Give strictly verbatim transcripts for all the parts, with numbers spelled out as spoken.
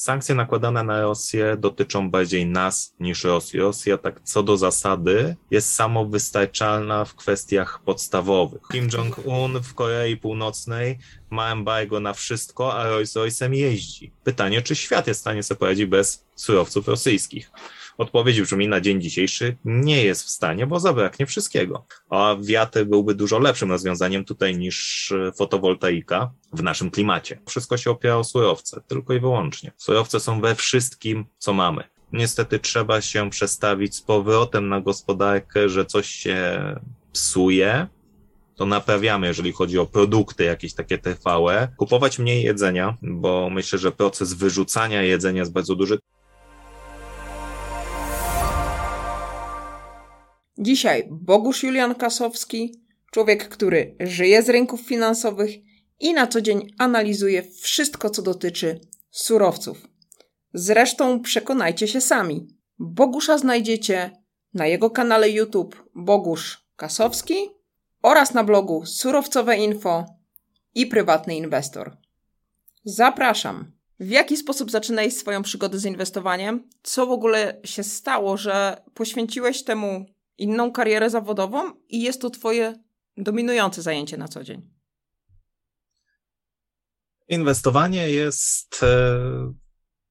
Sankcje nakładane na Rosję dotyczą bardziej nas niż Rosji. Rosja tak co do zasady jest samowystarczalna w kwestiach podstawowych. Kim Jong-un w Korei Północnej ma embargo na wszystko, a Rolls-Royce'em jeździ. Pytanie, czy świat jest w stanie sobie poradzić bez surowców rosyjskich? Odpowiedź brzmi na dzień dzisiejszy nie jest w stanie, bo zabraknie wszystkiego. A wiatr byłby dużo lepszym rozwiązaniem tutaj niż fotowoltaika w naszym klimacie. Wszystko się opiera o surowce, tylko i wyłącznie. Surowce są we wszystkim, co mamy. Niestety trzeba się przestawić z powrotem na gospodarkę, że coś się psuje, to naprawiamy, jeżeli chodzi o produkty jakieś takie trwałe. Kupować mniej jedzenia, bo myślę, że proces wyrzucania jedzenia jest bardzo duży. Dzisiaj Bogusz Julian Kasowski, człowiek, który żyje z rynków finansowych i na co dzień analizuje wszystko, co dotyczy surowców. Zresztą przekonajcie się sami. Bogusza znajdziecie na jego kanale YouTube Bogusz Kasowski oraz na blogu Surowcowe Info i Prywatny Inwestor. Zapraszam! W jaki sposób zaczynałeś swoją przygodę z inwestowaniem? Co w ogóle się stało, że poświęciłeś temu inną karierę zawodową i jest to twoje dominujące zajęcie na co dzień? Inwestowanie jest...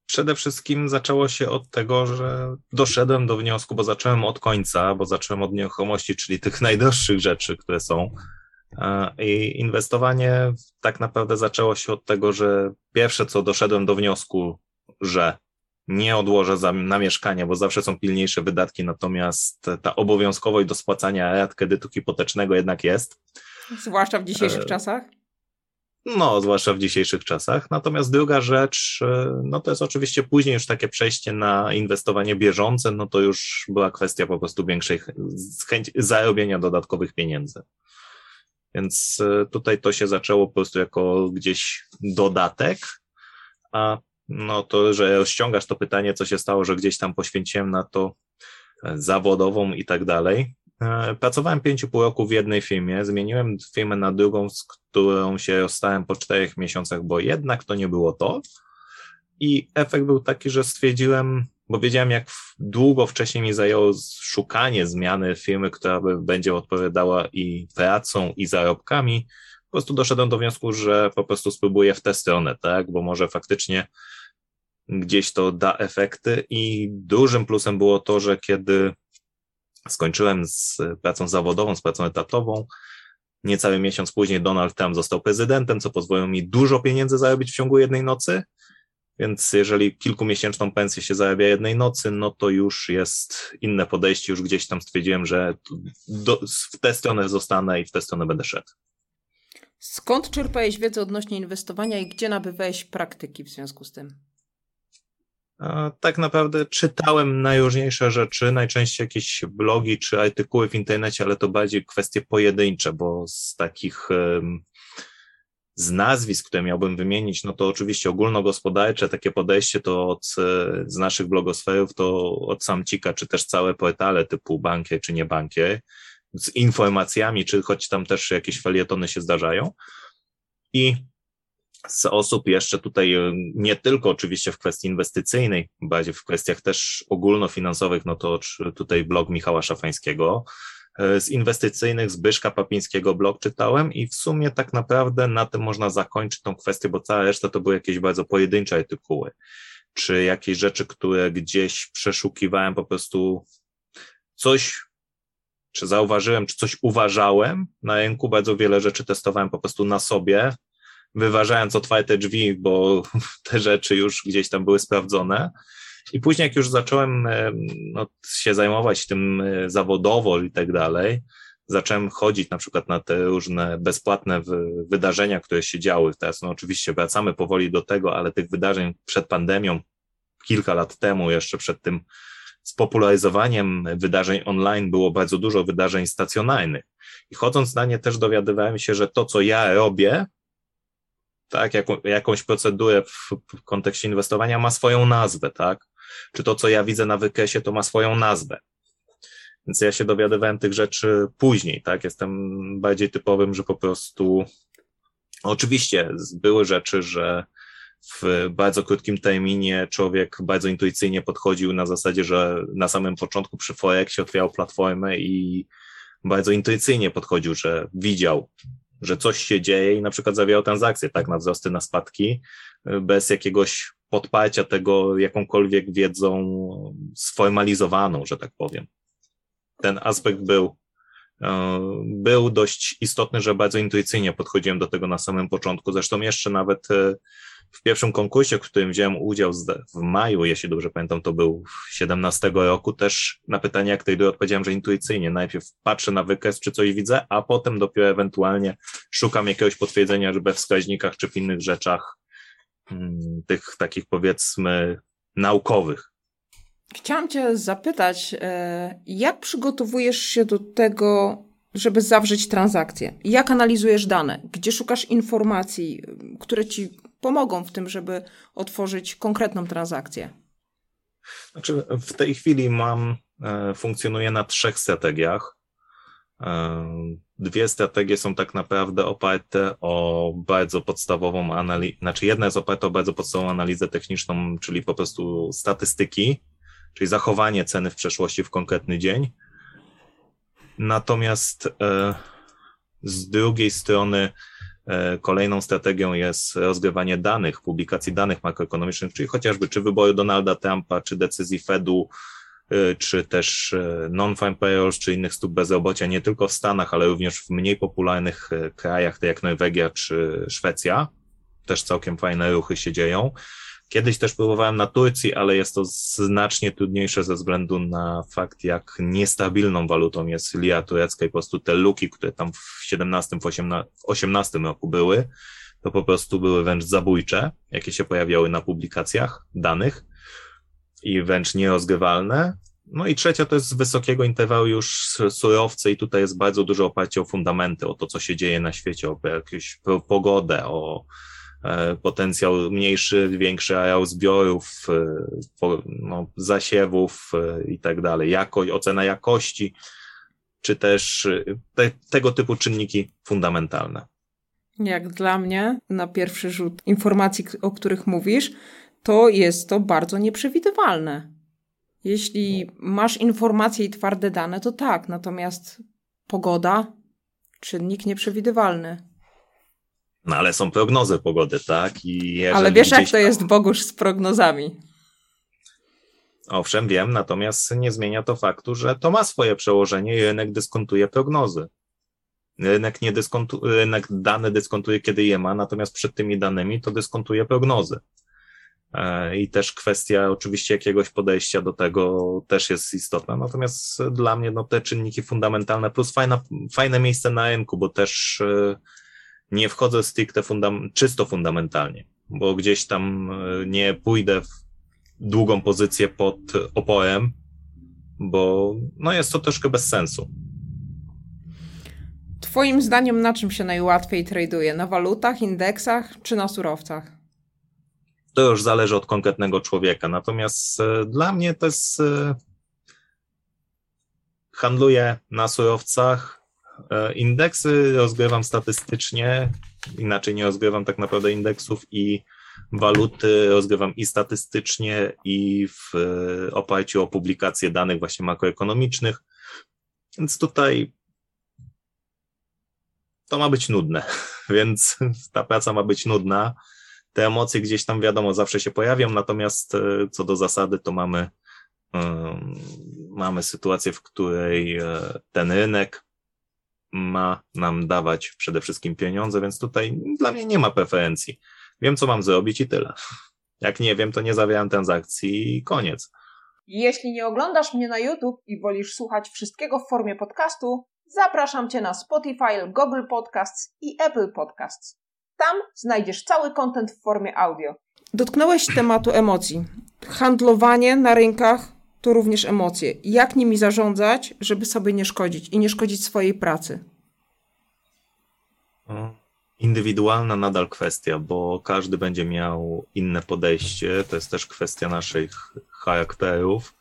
Przede wszystkim zaczęło się od tego, że doszedłem do wniosku, bo zacząłem od końca, bo zacząłem od nieruchomości, czyli tych najdroższych rzeczy, które są. I inwestowanie tak naprawdę zaczęło się od tego, że pierwsze co doszedłem do wniosku, że nie odłożę za, na mieszkanie, bo zawsze są pilniejsze wydatki, natomiast ta obowiązkowość do spłacania rat kredytu hipotecznego jednak jest. Zwłaszcza w dzisiejszych e... czasach? No, zwłaszcza w dzisiejszych czasach. Natomiast druga rzecz, no to jest oczywiście później już takie przejście na inwestowanie bieżące, no to już była kwestia po prostu większej chęci zarobienia dodatkowych pieniędzy. Więc tutaj to się zaczęło po prostu jako gdzieś dodatek, a no to, że rozciągasz to pytanie, co się stało, że gdzieś tam poświęciłem na to zawodową i tak dalej. Pracowałem pięć i pół roku w jednej firmie, zmieniłem firmę na drugą, z którą się rozstałem po czterech miesiącach, bo jednak to nie było to. I efekt był taki, że stwierdziłem, bo wiedziałem, jak długo wcześniej mi zajęło szukanie zmiany firmy, która będzie odpowiadała i pracą, i zarobkami. Po prostu doszedłem do wniosku, że po prostu spróbuję w tę stronę, tak, bo może faktycznie gdzieś to da efekty. I dużym plusem było to, że kiedy skończyłem z pracą zawodową, z pracą etatową. Niecały miesiąc później Donald Trump został prezydentem, co pozwoliło mi dużo pieniędzy zarobić w ciągu jednej nocy, więc jeżeli kilkumiesięczną pensję się zarabia jednej nocy, no to już jest inne podejście, już gdzieś tam stwierdziłem, że do, w tę stronę zostanę i w tę stronę będę szedł. Skąd czerpałeś wiedzę odnośnie inwestowania i gdzie nabywałeś praktyki w związku z tym? Tak naprawdę czytałem najróżniejsze rzeczy, najczęściej jakieś blogi czy artykuły w internecie, ale to bardziej kwestie pojedyncze, bo z takich z nazwisk, które miałbym wymienić, no to oczywiście ogólnogospodarcze takie podejście to od, z naszych blogosferów to od Samcika, czy też całe portale typu Bankier czy nie Bankier, z informacjami, czy choć tam też jakieś felietony się zdarzają i z osób jeszcze tutaj nie tylko oczywiście w kwestii inwestycyjnej, bardziej w kwestiach też ogólnofinansowych, no to tutaj blog Michała Szafańskiego, z inwestycyjnych Zbyszka Papińskiego blog czytałem i w sumie tak naprawdę na tym można zakończyć tą kwestię, bo cała reszta to były jakieś bardzo pojedyncze artykuły, czy jakieś rzeczy, które gdzieś przeszukiwałem po prostu coś, czy zauważyłem, czy coś uważałem na rynku, bardzo wiele rzeczy testowałem po prostu na sobie, wyważając otwarte drzwi, bo te rzeczy już gdzieś tam były sprawdzone. I później jak już zacząłem no, się zajmować tym zawodowo i tak dalej, zacząłem chodzić na przykład na te różne bezpłatne wydarzenia, które się działy. Teraz no, oczywiście wracamy powoli do tego, ale tych wydarzeń przed pandemią, kilka lat temu jeszcze przed tym spopularyzowaniem wydarzeń online było bardzo dużo wydarzeń stacjonarnych. I chodząc na nie też dowiadywałem się, że to, co ja robię, tak, jaką, jakąś procedurę w, w kontekście inwestowania ma swoją nazwę, tak? Czy to, co ja widzę na wykresie, to ma swoją nazwę. Więc ja się dowiadywałem tych rzeczy później, tak? Jestem bardziej typowym, że po prostu oczywiście były rzeczy, że w bardzo krótkim terminie człowiek bardzo intuicyjnie podchodził na zasadzie, że na samym początku przy Forexie otwierał platformę i bardzo intuicyjnie podchodził, że widział, że coś się dzieje i na przykład zawierał transakcje, tak, na wzrosty, na spadki, bez jakiegoś podparcia tego jakąkolwiek wiedzą sformalizowaną, że tak powiem. Ten aspekt był, był dość istotny, że bardzo intuicyjnie podchodziłem do tego na samym początku. Zresztą jeszcze nawet w pierwszym konkursie, w którym wziąłem udział w maju, jeśli dobrze pamiętam, to był siedemnastego roku, też na pytanie, jak traduję, odpowiedziałem, że intuicyjnie. Najpierw patrzę na wykres, czy coś widzę, a potem dopiero ewentualnie szukam jakiegoś potwierdzenia, żeby we wskaźnikach czy w innych rzeczach tych takich, powiedzmy, naukowych. Chciałam Cię zapytać, jak przygotowujesz się do tego, żeby zawrzeć transakcję? Jak analizujesz dane? Gdzie szukasz informacji, które Ci pomogą w tym, żeby otworzyć konkretną transakcję? Znaczy, w tej chwili mam, funkcjonuję na trzech strategiach. Dwie strategie są tak naprawdę oparte o bardzo podstawową analizę, znaczy jedna jest oparta o bardzo podstawową analizę techniczną, czyli po prostu statystyki, czyli zachowanie ceny w przeszłości w konkretny dzień. Natomiast e, z drugiej strony e, kolejną strategią jest rozgrywanie danych, publikacji danych makroekonomicznych, czyli chociażby czy wyboru Donalda Trumpa, czy decyzji Fedu, e, czy też e, non-farm payrolls, czy innych stóp bezrobocia, nie tylko w Stanach, ale również w mniej popularnych e, krajach, tak jak Norwegia czy Szwecja. Też całkiem fajne ruchy się dzieją. Kiedyś też próbowałem na Turcji, ale jest to znacznie trudniejsze ze względu na fakt, jak niestabilną walutą jest lira turecka i po prostu te luki, które tam w siedemnastym, osiemnastym roku były, to po prostu były wręcz zabójcze, jakie się pojawiały na publikacjach danych i wręcz nierozgrywalne. No i trzecia to jest z wysokiego interwału już surowce i tutaj jest bardzo dużo oparcie o fundamenty, o to, co się dzieje na świecie, o jakąś pogodę, o potencjał mniejszy, większy areał zbiorów, no, zasiewów i tak dalej, jakość, ocena jakości, czy też te, tego typu czynniki fundamentalne. Jak dla mnie, na pierwszy rzut informacji, o których mówisz, to jest to bardzo nieprzewidywalne. Jeśli masz informacje i twarde dane, to tak, natomiast pogoda, czynnik nieprzewidywalny. No ale są prognozy pogody, tak? I ale wiesz, jak to tam... jest, Bogusz, z prognozami? Owszem, wiem, natomiast nie zmienia to faktu, że to ma swoje przełożenie i rynek dyskontuje prognozy. Rynek, nie dyskontu... rynek dane dyskontuje, kiedy je ma, natomiast przed tymi danymi to dyskontuje prognozy. I też kwestia oczywiście jakiegoś podejścia do tego też jest istotna, natomiast dla mnie no, te czynniki fundamentalne plus fajna, fajne miejsce na rynku, bo też... nie wchodzę stricte fundam- czysto fundamentalnie, bo gdzieś tam nie pójdę w długą pozycję pod oporem, bo no jest to troszkę bez sensu. Twoim zdaniem na czym się najłatwiej traduje? Na walutach, indeksach czy na surowcach? To już zależy od konkretnego człowieka, natomiast dla mnie to jest... handluję na surowcach, indeksy rozgrywam statystycznie, inaczej nie rozgrywam tak naprawdę indeksów i waluty rozgrywam i statystycznie i w oparciu o publikacje danych właśnie makroekonomicznych, więc tutaj to ma być nudne, więc ta praca ma być nudna, te emocje gdzieś tam wiadomo zawsze się pojawią, natomiast co do zasady to mamy, mamy sytuację, w której ten rynek ma nam dawać przede wszystkim pieniądze, więc tutaj dla mnie nie ma preferencji. Wiem, co mam zrobić i tyle. Jak nie wiem, to nie zawieram transakcji i koniec. Jeśli nie oglądasz mnie na YouTube i wolisz słuchać wszystkiego w formie podcastu, zapraszam Cię na Spotify, Google Podcasts i Apple Podcasts. Tam znajdziesz cały content w formie audio. Dotknąłeś tematu emocji. Handlowanie na rynkach to również emocje. Jak nimi zarządzać, żeby sobie nie szkodzić i nie szkodzić swojej pracy? Indywidualna nadal kwestia, bo każdy będzie miał inne podejście. To jest też kwestia naszych charakterów.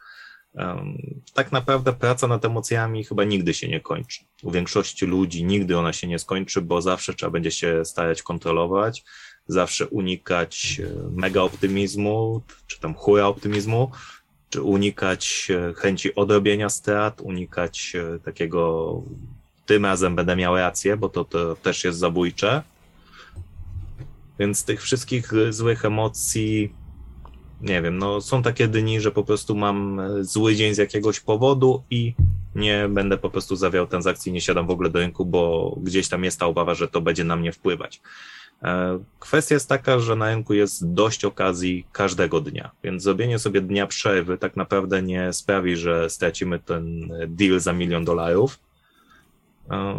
Tak naprawdę praca nad emocjami chyba nigdy się nie kończy. U większości ludzi nigdy ona się nie skończy, bo zawsze trzeba będzie się starać kontrolować. zawsze unikać mega optymizmu, czy tam hura optymizmu, czy unikać chęci odrobienia strat, unikać takiego tym razem będę miał rację, bo to, to też jest zabójcze. Więc tych wszystkich złych emocji, nie wiem, no są takie dni, że po prostu mam zły dzień z jakiegoś powodu i nie będę po prostu zawiał transakcji, nie siadam w ogóle do rynku, bo gdzieś tam jest ta obawa, że to będzie na mnie wpływać. Kwestia jest taka, że na rynku jest dość okazji każdego dnia, więc zrobienie sobie dnia przerwy tak naprawdę nie sprawi, że stracimy ten deal za milion dolarów,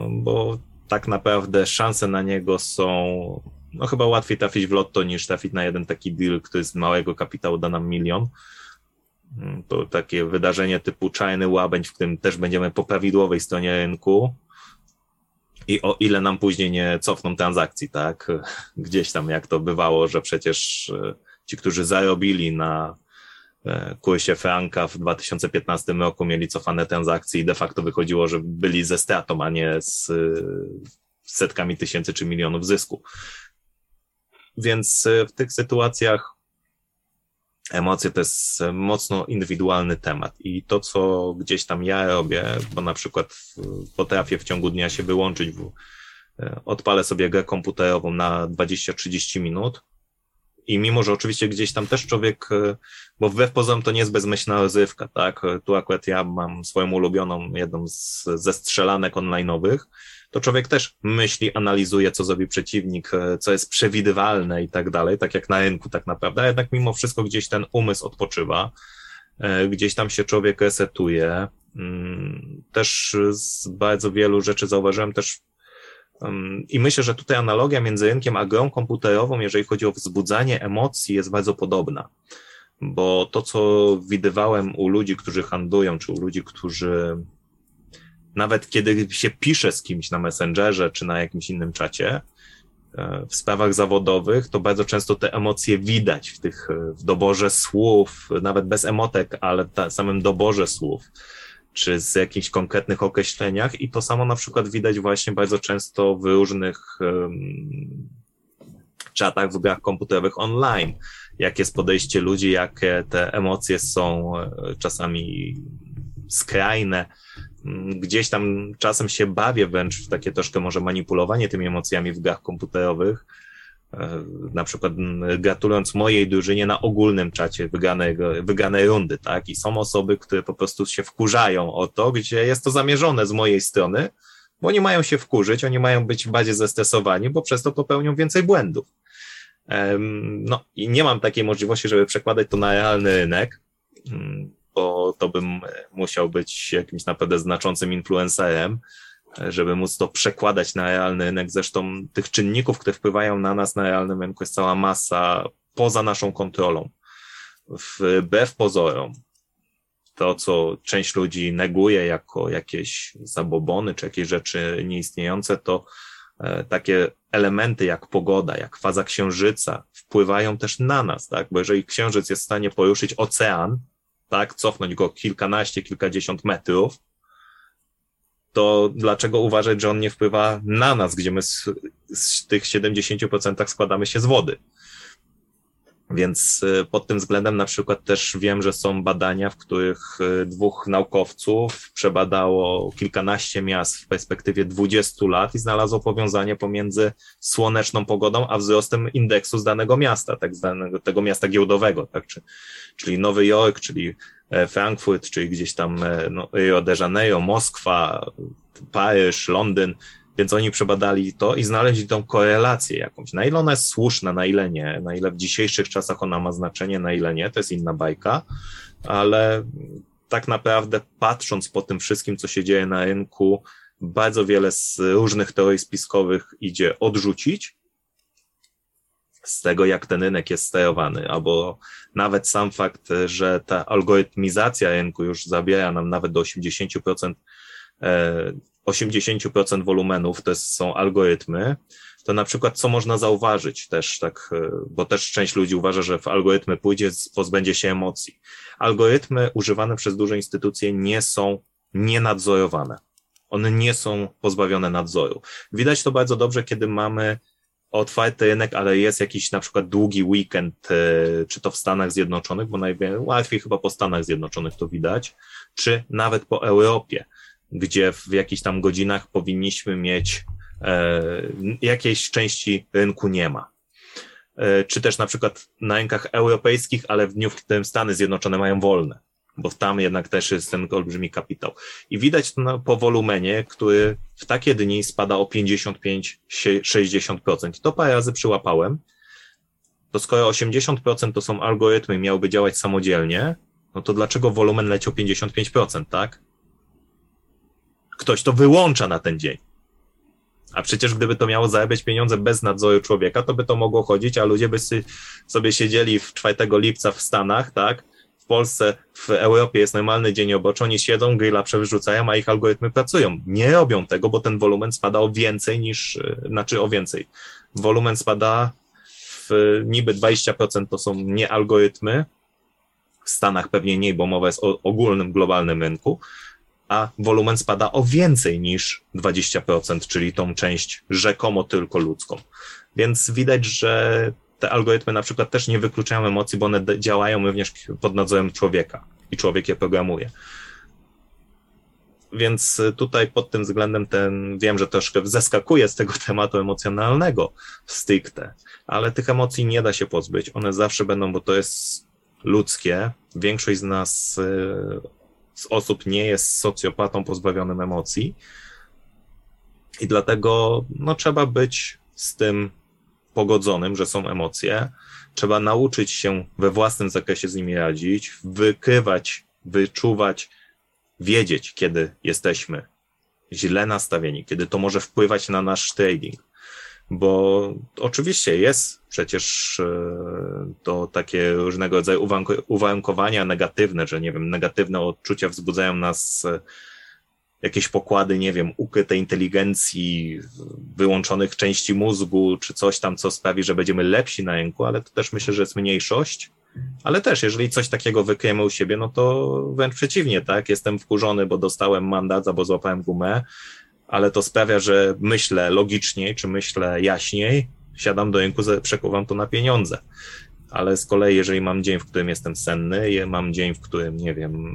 bo tak naprawdę szanse na niego są, no chyba łatwiej trafić w lotto niż trafić na jeden taki deal, który z małego kapitału da nam milion. To takie wydarzenie typu czarny łabędź, w którym też będziemy po prawidłowej stronie rynku i o ile nam później nie cofną transakcji, tak? Gdzieś tam jak to bywało, że przecież ci, którzy zarobili na kursie franka w dwa tysiące piętnastym roku mieli cofane transakcje i de facto wychodziło, że byli ze stratą, a nie z setkami tysięcy czy milionów zysku. Więc w tych sytuacjach emocje to jest mocno indywidualny temat i to, co gdzieś tam ja robię, bo na przykład potrafię w ciągu dnia się wyłączyć, odpalę sobie grę komputerową na dwadzieścia trzydzieści minut i mimo, że oczywiście gdzieś tam też człowiek, bo wbrew pozorom to nie jest bezmyślna rozrywka, tak? Tu akurat ja mam swoją ulubioną, jedną z, ze strzelanek online'owych, to człowiek też myśli, analizuje, co zrobi przeciwnik, co jest przewidywalne i tak dalej, tak jak na rynku tak naprawdę, a jednak mimo wszystko gdzieś ten umysł odpoczywa, gdzieś tam się człowiek resetuje. Też z bardzo wielu rzeczy zauważyłem też i myślę, że tutaj analogia między rynkiem a grą komputerową, jeżeli chodzi o wzbudzanie emocji, jest bardzo podobna, bo to, co widywałem u ludzi, którzy handlują, czy u ludzi, którzy nawet kiedy się pisze z kimś na Messengerze czy na jakimś innym czacie w sprawach zawodowych, to bardzo często te emocje widać w tych w doborze słów, nawet bez emotek, ale w samym doborze słów, czy z jakichś konkretnych określeniach i to samo na przykład widać właśnie bardzo często w różnych um, czatach w grach komputerowych online, jakie jest podejście ludzi, jakie te emocje są czasami skrajne. Gdzieś tam czasem się bawię wręcz w takie troszkę może manipulowanie tymi emocjami w grach komputerowych, na przykład gratulując mojej drużynie na ogólnym czacie wygranej, wygranej rundy, tak? I są osoby, które po prostu się wkurzają o to, gdzie jest to zamierzone z mojej strony, bo oni mają się wkurzyć, oni mają być bardziej zestresowani, bo przez to popełnią więcej błędów. No i nie mam takiej możliwości, żeby przekładać to na realny rynek, bo to bym musiał być jakimś naprawdę znaczącym influencerem, żeby móc to przekładać na realny rynek. Zresztą tych czynników, które wpływają na nas na realnym rynku jest cała masa poza naszą kontrolą. Wbrew pozorom, to co część ludzi neguje jako jakieś zabobony czy jakieś rzeczy nieistniejące, to takie elementy jak pogoda, jak faza księżyca wpływają też na nas, tak? Bo jeżeli księżyc jest w stanie poruszyć ocean, tak, cofnąć go kilkanaście, kilkadziesiąt metrów, to dlaczego uważać, że on nie wpływa na nas, gdzie my z, z tych siedemdziesiąt procent składamy się z wody? Więc pod tym względem na przykład też wiem, że są badania, w których dwóch naukowców przebadało kilkanaście miast w perspektywie dwudziestu lat i znalazło powiązanie pomiędzy słoneczną pogodą a wzrostem indeksu z danego miasta, tak zwanego tego miasta giełdowego, tak, czy, czyli Nowy Jork, czyli Frankfurt, czyli gdzieś tam no, Rio de Janeiro, Moskwa, Paryż, Londyn. Więc oni przebadali to i znaleźli tą korelację jakąś. Na ile ona jest słuszna, na ile nie, na ile w dzisiejszych czasach ona ma znaczenie, na ile nie, to jest inna bajka, ale tak naprawdę patrząc po tym wszystkim, co się dzieje na rynku, bardzo wiele z różnych teorii spiskowych idzie odrzucić z tego, jak ten rynek jest sterowany, albo nawet sam fakt, że ta algorytmizacja rynku już zabiera nam nawet do osiemdziesiąt procent osiemdziesiąt procent wolumenów to są algorytmy, to na przykład co można zauważyć też, tak, bo też część ludzi uważa, że w algorytmy pójdzie, pozbędzie się emocji. Algorytmy używane przez duże instytucje nie są nienadzorowane. One nie są pozbawione nadzoru. Widać to bardzo dobrze, kiedy mamy otwarty rynek, ale jest jakiś na przykład długi weekend, czy to w Stanach Zjednoczonych, bo najłatwiej chyba po Stanach Zjednoczonych to widać, czy nawet po Europie, gdzie w jakichś tam godzinach powinniśmy mieć, e, jakiejś części rynku nie ma. E, czy też na przykład na rynkach europejskich, ale w dniu, w którym Stany Zjednoczone mają wolne, bo tam jednak też jest ten olbrzymi kapitał. I widać to na, po wolumenie, który w takie dni spada o pięćdziesiąt pięć do sześćdziesięciu procent. To parę razy przyłapałem. To skoro osiemdziesiąt procent to są algorytmy, miałyby działać samodzielnie, no to dlaczego wolumen leci o pięćdziesiąt pięć procent, tak? Ktoś to wyłącza na ten dzień. A przecież gdyby to miało zarabiać pieniądze bez nadzoru człowieka, to by to mogło chodzić, a ludzie by sobie siedzieli w czwartego lipca w Stanach, tak? W Polsce, w Europie jest normalny dzień roboczy, oni siedzą, grilla przewrzucają, a ich algorytmy pracują. Nie robią tego, bo ten wolumen spada o więcej niż, znaczy o więcej. Wolumen spada w niby dwadzieścia procent, to są nie algorytmy, w Stanach pewnie mniej, bo mowa jest o ogólnym, globalnym rynku, a wolumen spada o więcej niż dwadzieścia procent, czyli tą część rzekomo tylko ludzką. Więc widać, że te algorytmy na przykład też nie wykluczają emocji, bo one działają również pod nadzorem człowieka i człowiek je programuje. Więc tutaj pod tym względem ten, wiem, że troszkę zeskakuję z tego tematu emocjonalnego stricte, ale tych emocji nie da się pozbyć. One zawsze będą, bo to jest ludzkie. Większość z nas... z osób nie jest socjopatą pozbawionym emocji i dlatego no, trzeba być z tym pogodzonym, że są emocje, trzeba nauczyć się we własnym zakresie z nimi radzić, wykrywać, wyczuwać, wiedzieć, kiedy jesteśmy źle nastawieni, kiedy to może wpływać na nasz trading, bo oczywiście jest przecież to takie różnego rodzaju uwarunkowania negatywne, że nie wiem, negatywne odczucia wzbudzają nas jakieś pokłady, nie wiem, ukrytej inteligencji, wyłączonych części mózgu, czy coś tam, co sprawi, że będziemy lepsi na rynku, ale to też myślę, że jest mniejszość, ale też jeżeli coś takiego wykryjemy u siebie, no to wręcz przeciwnie, tak, jestem wkurzony, bo dostałem mandat, bo złapałem gumę, ale to sprawia, że myślę logiczniej, czy myślę jaśniej, siadam do rynku, przekuwam to na pieniądze. Ale z kolei, jeżeli mam dzień, w którym jestem senny, mam dzień, w którym, nie wiem,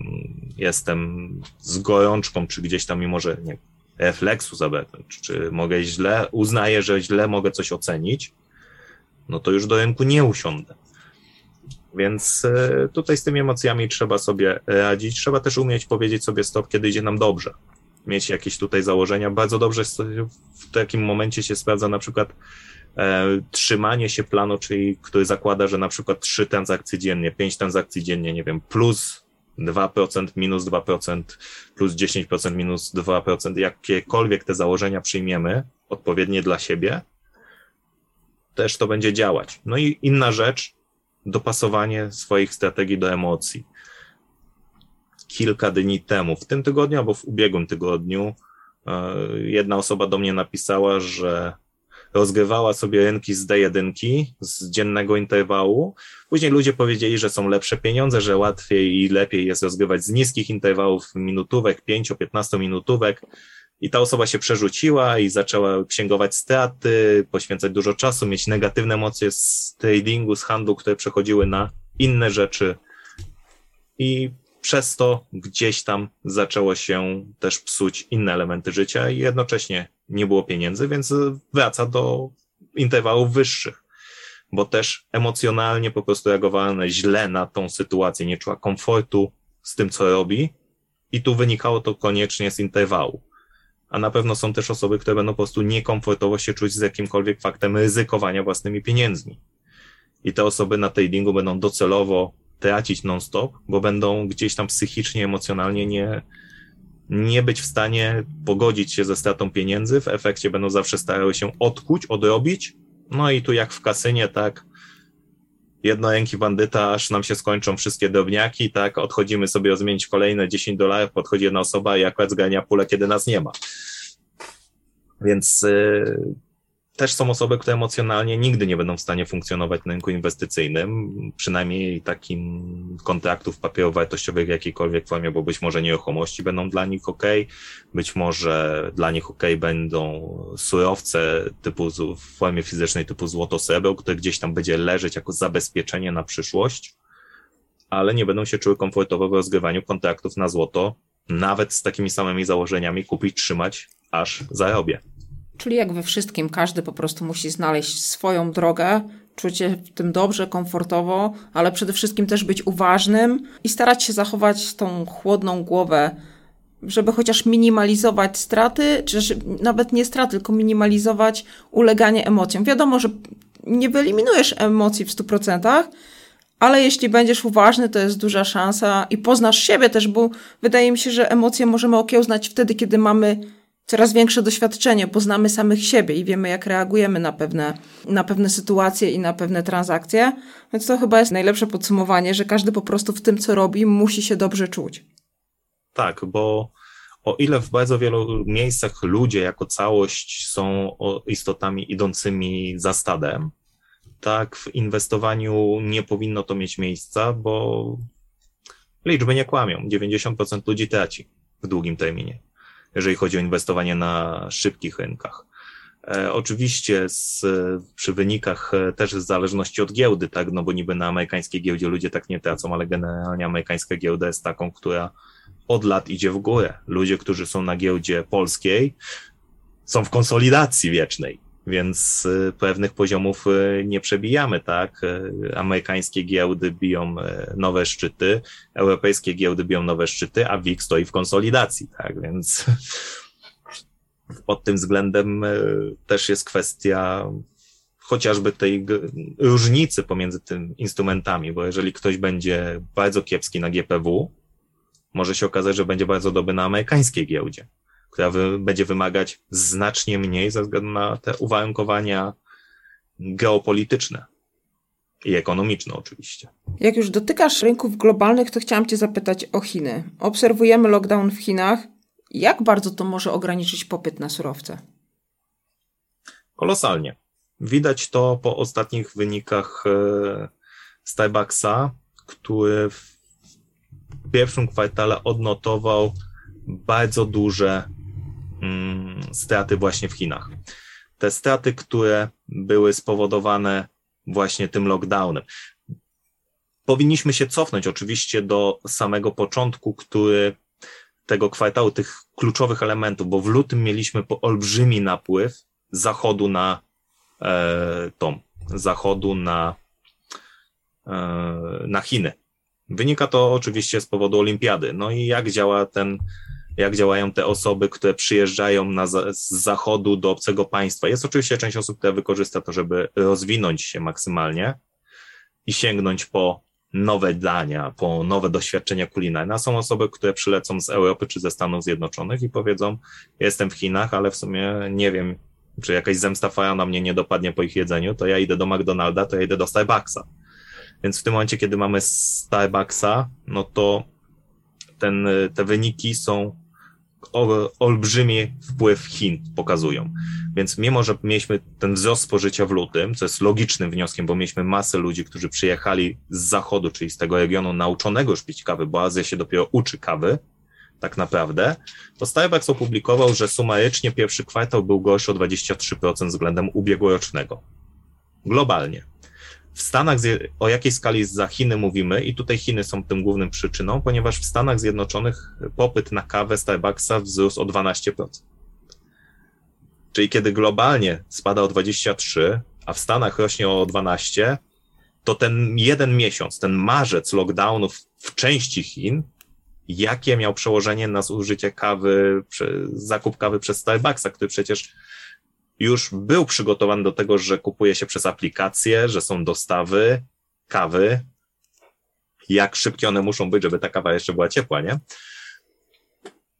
jestem z gorączką, czy gdzieś tam mi może nie, refleksu zabraknąć, czy mogę źle, uznaję, że źle mogę coś ocenić, no to już do rynku nie usiądę. Więc tutaj z tymi emocjami trzeba sobie radzić, trzeba też umieć powiedzieć sobie stop, kiedy idzie nam dobrze. Mieć jakieś tutaj założenia. Bardzo dobrze w takim momencie się sprawdza na przykład e, trzymanie się planu, czyli który zakłada, że na przykład trzy transakcje dziennie, pięć transakcji dziennie, nie wiem, plus dwa procent, minus dwa procent, plus dziesięć procent, minus dwa procent, jakiekolwiek te założenia przyjmiemy odpowiednie dla siebie, też to będzie działać. No i inna rzecz, dopasowanie swoich strategii do emocji. Kilka dni temu, w tym tygodniu albo w ubiegłym tygodniu, jedna osoba do mnie napisała, że rozgrywała sobie rynki z D jeden, z dziennego interwału. Później ludzie powiedzieli, że są lepsze pieniądze, że łatwiej i lepiej jest rozgrywać z niskich interwałów minutówek, pięć do piętnastu minutówek. I ta osoba się przerzuciła i zaczęła księgować straty, poświęcać dużo czasu, mieć negatywne emocje z tradingu, z handlu, które przechodziły na inne rzeczy. I przez to gdzieś tam zaczęło się też psuć inne elementy życia i jednocześnie nie było pieniędzy, więc wraca do interwałów wyższych, bo też emocjonalnie po prostu reagowała źle na tą sytuację, nie czuła komfortu z tym, co robi i tu wynikało to koniecznie z interwału. A na pewno są też osoby, które będą po prostu niekomfortowo się czuć z jakimkolwiek faktem ryzykowania własnymi pieniędzmi. I te osoby na tradingu będą docelowo tracić non-stop, bo będą gdzieś tam psychicznie, emocjonalnie nie, nie być w stanie pogodzić się ze stratą pieniędzy, w efekcie będą zawsze starały się odkuć, odrobić, no i tu jak w kasynie, tak, jednoręki bandyta, aż nam się skończą wszystkie drobniaki, tak, odchodzimy sobie rozmienić kolejne dziesięć dolarów, podchodzi jedna osoba i akurat zgarnia pulę, kiedy nas nie ma. Więc... Yy, też są osoby, które emocjonalnie nigdy nie będą w stanie funkcjonować na rynku inwestycyjnym, przynajmniej takim kontraktów papierowartościowych w jakiejkolwiek formie, bo być może nieruchomości będą dla nich ok, być może dla nich ok będą surowce typu w formie fizycznej typu złoto, srebro, które gdzieś tam będzie leżeć jako zabezpieczenie na przyszłość, ale nie będą się czuły komfortowo w rozgrywaniu kontraktów na złoto, nawet z takimi samymi założeniami kupić, trzymać, aż zarobię. Czyli jak we wszystkim, każdy po prostu musi znaleźć swoją drogę, czuć się w tym dobrze, komfortowo, ale przede wszystkim też być uważnym i starać się zachować tą chłodną głowę, żeby chociaż minimalizować straty, czy nawet nie straty, tylko minimalizować uleganie emocjom. Wiadomo, że nie wyeliminujesz emocji w stu procentach, ale jeśli będziesz uważny, to jest duża szansa i poznasz siebie też, bo wydaje mi się, że emocje możemy okiełznać wtedy, kiedy mamy coraz większe doświadczenie, poznamy samych siebie i wiemy, jak reagujemy na pewne, na pewne sytuacje i na pewne transakcje. Więc to chyba jest najlepsze podsumowanie, że każdy po prostu w tym, co robi, musi się dobrze czuć. Tak, bo o ile w bardzo wielu miejscach ludzie jako całość są istotami idącymi za stadem, tak w inwestowaniu nie powinno to mieć miejsca, bo liczby nie kłamią. dziewięćdziesiąt procent ludzi traci w długim terminie, jeżeli chodzi o inwestowanie na szybkich rynkach. E, oczywiście z, przy wynikach też w zależności od giełdy, tak, no bo niby na amerykańskiej giełdzie ludzie tak nie tracą, ale generalnie amerykańska giełda jest taką, która od lat idzie w górę. Ludzie, którzy są na giełdzie polskiej, są w konsolidacji wiecznej, więc pewnych poziomów nie przebijamy, tak? Amerykańskie giełdy biją nowe szczyty, europejskie giełdy biją nowe szczyty, a W I G stoi w konsolidacji, tak? Więc pod tym względem też jest kwestia chociażby tej różnicy pomiędzy tymi instrumentami, bo jeżeli ktoś będzie bardzo kiepski na G P W, może się okazać, że będzie bardzo dobry na amerykańskiej giełdzie, która wy, będzie wymagać znacznie mniej ze względu na te uwarunkowania geopolityczne i ekonomiczne oczywiście. Jak już dotykasz rynków globalnych, to chciałam Cię zapytać o Chiny. Obserwujemy lockdown w Chinach. Jak bardzo to może ograniczyć popyt na surowce? Kolosalnie. Widać to po ostatnich wynikach Starbucksa, który w pierwszym kwartale odnotował bardzo duże straty właśnie w Chinach. Te straty, które były spowodowane właśnie tym lockdownem. Powinniśmy się cofnąć oczywiście do samego początku, który tego kwartału, tych kluczowych elementów, bo w lutym mieliśmy olbrzymi napływ z zachodu na e, tom, z zachodu na, e, na Chiny. Wynika to oczywiście z powodu olimpiady. No i jak działa ten jak działają te osoby, które przyjeżdżają na za, z zachodu do obcego państwa. Jest oczywiście część osób, która wykorzysta to, żeby rozwinąć się maksymalnie i sięgnąć po nowe dania, po nowe doświadczenia kulinarne. A są osoby, które przylecą z Europy czy ze Stanów Zjednoczonych i powiedzą, jestem w Chinach, ale w sumie nie wiem, czy jakaś zemsta faraona mnie nie dopadnie po ich jedzeniu, to ja idę do McDonalda, to ja idę do Starbucksa. Więc w tym momencie, kiedy mamy Starbucksa, no to ten, te wyniki są olbrzymi wpływ Chin pokazują. Więc mimo, że mieliśmy ten wzrost spożycia w lutym, co jest logicznym wnioskiem, bo mieliśmy masę ludzi, którzy przyjechali z zachodu, czyli z tego regionu nauczonego już pić kawy, bo Azja się dopiero uczy kawy, tak naprawdę, to Starbucks opublikował, że sumarycznie pierwszy kwartał był gorszy o dwadzieścia trzy procent względem ubiegłorocznego. Globalnie. W Stanach, o jakiej skali za Chiny mówimy, i tutaj Chiny są tym głównym przyczyną, ponieważ w Stanach Zjednoczonych popyt na kawę Starbucksa wzrósł o dwanaście procent. Czyli kiedy globalnie spada o dwadzieścia trzy procent, a w Stanach rośnie o dwanaście procent, to ten jeden miesiąc, ten marzec lockdownów w części Chin, jakie miał przełożenie na zużycie kawy, zakup kawy przez Starbucksa, który przecież już był przygotowany do tego, że kupuje się przez aplikacje, że są dostawy kawy, jak szybkie one muszą być, żeby ta kawa jeszcze była ciepła, nie?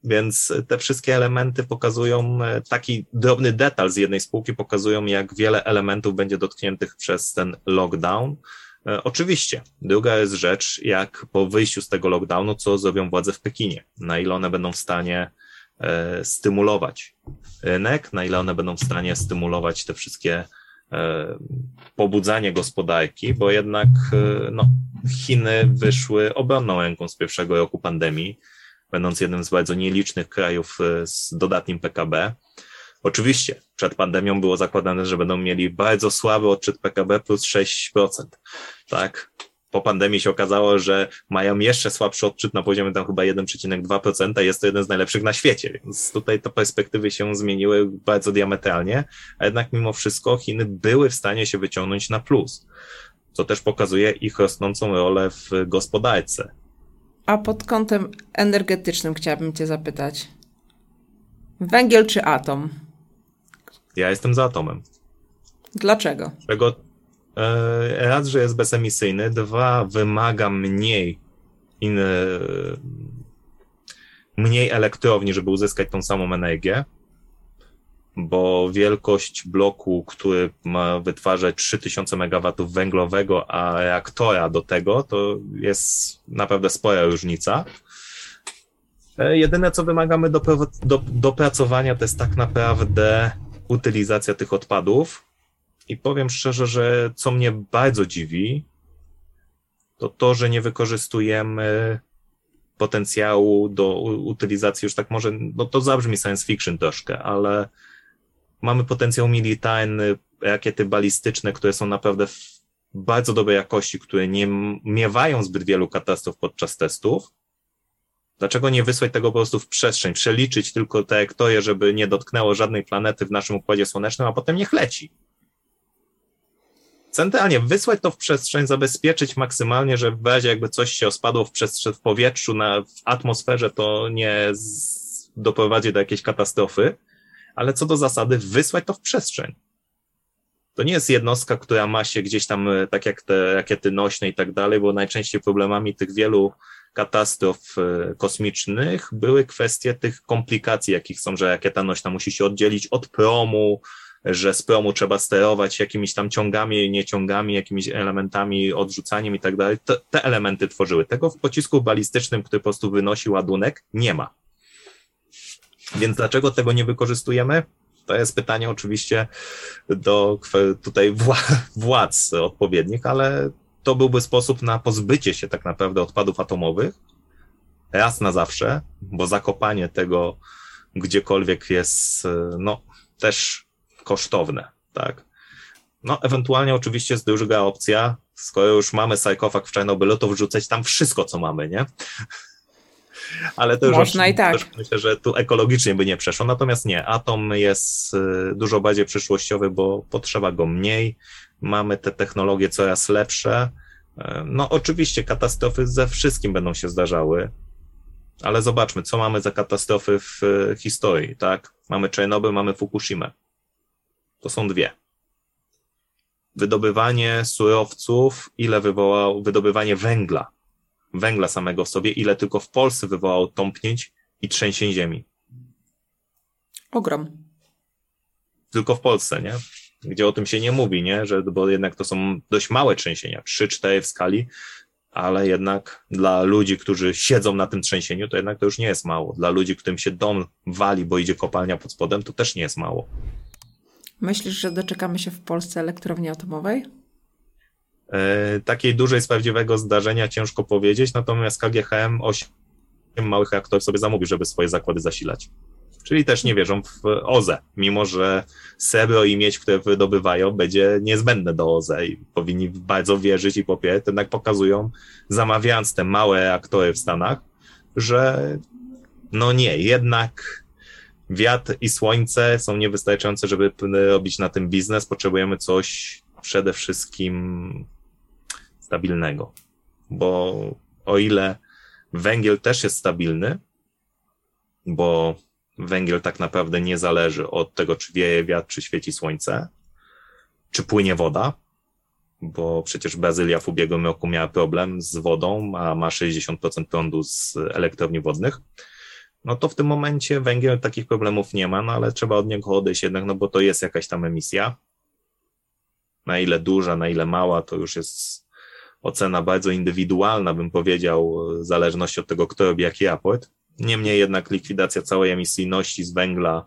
Więc te wszystkie elementy pokazują, taki drobny detal z jednej spółki pokazują, jak wiele elementów będzie dotkniętych przez ten lockdown. Oczywiście, druga jest rzecz, jak po wyjściu z tego lockdownu, co zrobią władze w Pekinie, na ile one będą w stanie stymulować rynek, na ile one będą w stanie stymulować te wszystkie pobudzanie gospodarki, bo jednak no, Chiny wyszły obronną ręką z pierwszego roku pandemii, będąc jednym z bardzo nielicznych krajów z dodatnim P K B. Oczywiście przed pandemią było zakładane, że będą mieli bardzo słaby odczyt P K B plus sześć procent. Tak? Po pandemii się okazało, że mają jeszcze słabszy odczyt na poziomie tam chyba jeden przecinek dwa procent, jest to jeden z najlepszych na świecie, więc tutaj te perspektywy się zmieniły bardzo diametralnie, a jednak mimo wszystko Chiny były w stanie się wyciągnąć na plus, co też pokazuje ich rosnącą rolę w gospodarce. A pod kątem energetycznym chciałabym Cię zapytać, węgiel czy atom? Ja jestem za atomem. Dlaczego? Dlaczego? Raz, że jest bezemisyjny, dwa, wymaga mniej in, mniej elektrowni, żeby uzyskać tą samą energię, bo wielkość bloku, który ma wytwarzać trzy tysiące megawatów węglowego, a reaktora do tego, to jest naprawdę spora różnica. Jedyne, co wymagamy do, do, dopracowania, to jest tak naprawdę utylizacja tych odpadów. I powiem szczerze, że co mnie bardzo dziwi, to to, że nie wykorzystujemy potencjału do utylizacji, już tak może, no to zabrzmi science fiction troszkę, ale mamy potencjał militarny, rakiety balistyczne, które są naprawdę w bardzo dobrej jakości, które nie miewają zbyt wielu katastrof podczas testów. Dlaczego nie wysłać tego po prostu w przestrzeń, przeliczyć tylko te ektoje, żeby nie dotknęło żadnej planety w naszym Układzie Słonecznym, a potem niech leci. Centralnie wysłać to w przestrzeń, zabezpieczyć maksymalnie, że w razie jakby coś się ospadło w, przestrze- w powietrzu, na, w atmosferze, to nie z- doprowadzi do jakiejś katastrofy, ale co do zasady wysłać to w przestrzeń. To nie jest jednostka, która ma się gdzieś tam, tak jak te rakiety nośne i tak dalej, bo najczęściej problemami tych wielu katastrof kosmicznych były kwestie tych komplikacji, jakich są, że rakieta nośna musi się oddzielić od promu, że z promu trzeba sterować jakimiś tam ciągami, nieciągami, jakimiś elementami, odrzucaniem i tak dalej. Te elementy tworzyły. Tego w pocisku balistycznym, który po prostu wynosi ładunek, nie ma. Więc dlaczego tego nie wykorzystujemy? To jest pytanie oczywiście do tutaj władz odpowiednich, ale to byłby sposób na pozbycie się tak naprawdę odpadów atomowych raz na zawsze, bo zakopanie tego gdziekolwiek jest no też kosztowne, tak. No, ewentualnie oczywiście jest druga opcja, skoro już mamy sarkofag w Czarnobylu, to wrzucać tam wszystko, co mamy, nie? Ale to już można i tak. Myślę, że tu ekologicznie by nie przeszło, natomiast nie, atom jest dużo bardziej przyszłościowy, bo potrzeba go mniej, mamy te technologie coraz lepsze, no oczywiście katastrofy ze wszystkim będą się zdarzały, ale zobaczmy, co mamy za katastrofy w historii, tak? Mamy Czarnobyl, mamy Fukushimę. To są dwie. Wydobywanie surowców, ile wywołało, wydobywanie węgla, węgla samego w sobie, ile tylko w Polsce wywołało tąpnięć i trzęsień ziemi. Ogrom. Tylko w Polsce, nie? Gdzie o tym się nie mówi, nie? Że, bo jednak to są dość małe trzęsienia, trzy cztery w skali, ale jednak dla ludzi, którzy siedzą na tym trzęsieniu, to jednak to już nie jest mało. Dla ludzi, którym się dom wali, bo idzie kopalnia pod spodem, to też nie jest mało. Myślisz, że doczekamy się w Polsce elektrowni atomowej? E, takiej dużej z prawdziwego zdarzenia ciężko powiedzieć, natomiast K G H M osiem małych reaktorów sobie zamówił, żeby swoje zakłady zasilać. Czyli też nie wierzą w O Z E, mimo że srebro i miedź, które wydobywają, będzie niezbędne do O Z E i powinni bardzo wierzyć i popierać, jednak pokazują, zamawiając te małe reaktory w Stanach, że no nie, jednak wiatr i słońce są niewystarczające, żeby robić na tym biznes. Potrzebujemy coś przede wszystkim stabilnego, bo o ile węgiel też jest stabilny, bo węgiel tak naprawdę nie zależy od tego, czy wieje wiatr, czy świeci słońce, czy płynie woda, bo przecież Brazylia w ubiegłym roku miała problem z wodą, a ma sześćdziesiąt procent prądu z elektrowni wodnych. No to w tym momencie węgiel takich problemów nie ma, no ale trzeba od niego odejść jednak, no bo to jest jakaś tam emisja. Na ile duża, na ile mała, to już jest ocena bardzo indywidualna, bym powiedział, w zależności od tego, kto robi jaki raport. Niemniej jednak likwidacja całej emisyjności z węgla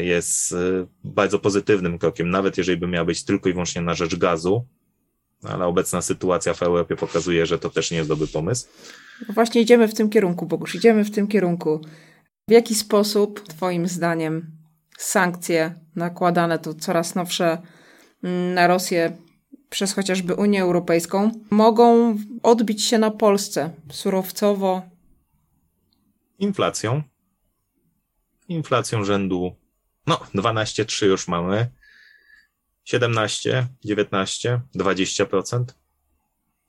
jest bardzo pozytywnym krokiem, nawet jeżeli by miała być tylko i wyłącznie na rzecz gazu, ale obecna sytuacja w Europie pokazuje, że to też nie jest dobry pomysł. No właśnie idziemy w tym kierunku, Bogusz, idziemy w tym kierunku. W jaki sposób, twoim zdaniem, sankcje nakładane, to coraz nowsze, na Rosję przez chociażby Unię Europejską, mogą odbić się na Polsce surowcowo? Inflacją. Inflacją rzędu, no dwanaście przecinek trzy już mamy, siedemnaście, dziewiętnaście, dwadzieścia procent.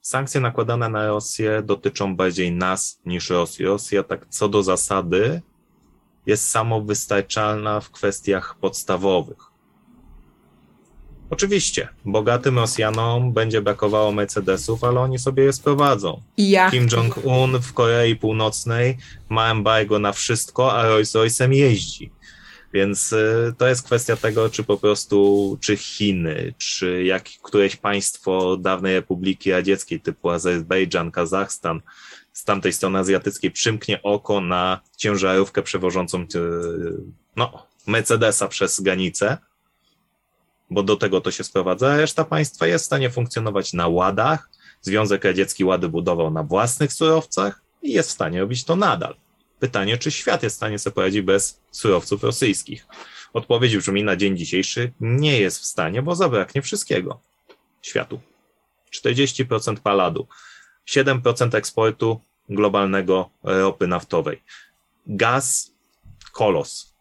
Sankcje nakładane na Rosję dotyczą bardziej nas niż Rosji. Rosja tak co do zasady jest samowystarczalna w kwestiach podstawowych. Oczywiście, bogatym Rosjanom będzie brakowało Mercedesów, ale oni sobie je sprowadzą. Ja. Kim Jong-un w Korei Północnej ma embargo na wszystko, a Rolls-Royce'em jeździ. Więc y, to jest kwestia tego, czy po prostu, czy Chiny, czy jak, któreś państwo dawnej Republiki Radzieckiej typu Azerbejdżan, Kazachstan, z tamtej strony azjatyckiej przymknie oko na ciężarówkę przewożącą y, no, Mercedesa przez granicę, bo do tego to się sprowadza, a reszta państwa jest w stanie funkcjonować na ładach. Związek Radziecki łady budował na własnych surowcach i jest w stanie robić to nadal. Pytanie, czy świat jest w stanie sobie poradzić bez surowców rosyjskich? Odpowiedź brzmi na dzień dzisiejszy, nie jest w stanie, bo zabraknie wszystkiego światu. czterdzieści procent paladu, siedem procent eksportu globalnego ropy naftowej, gaz, kolos.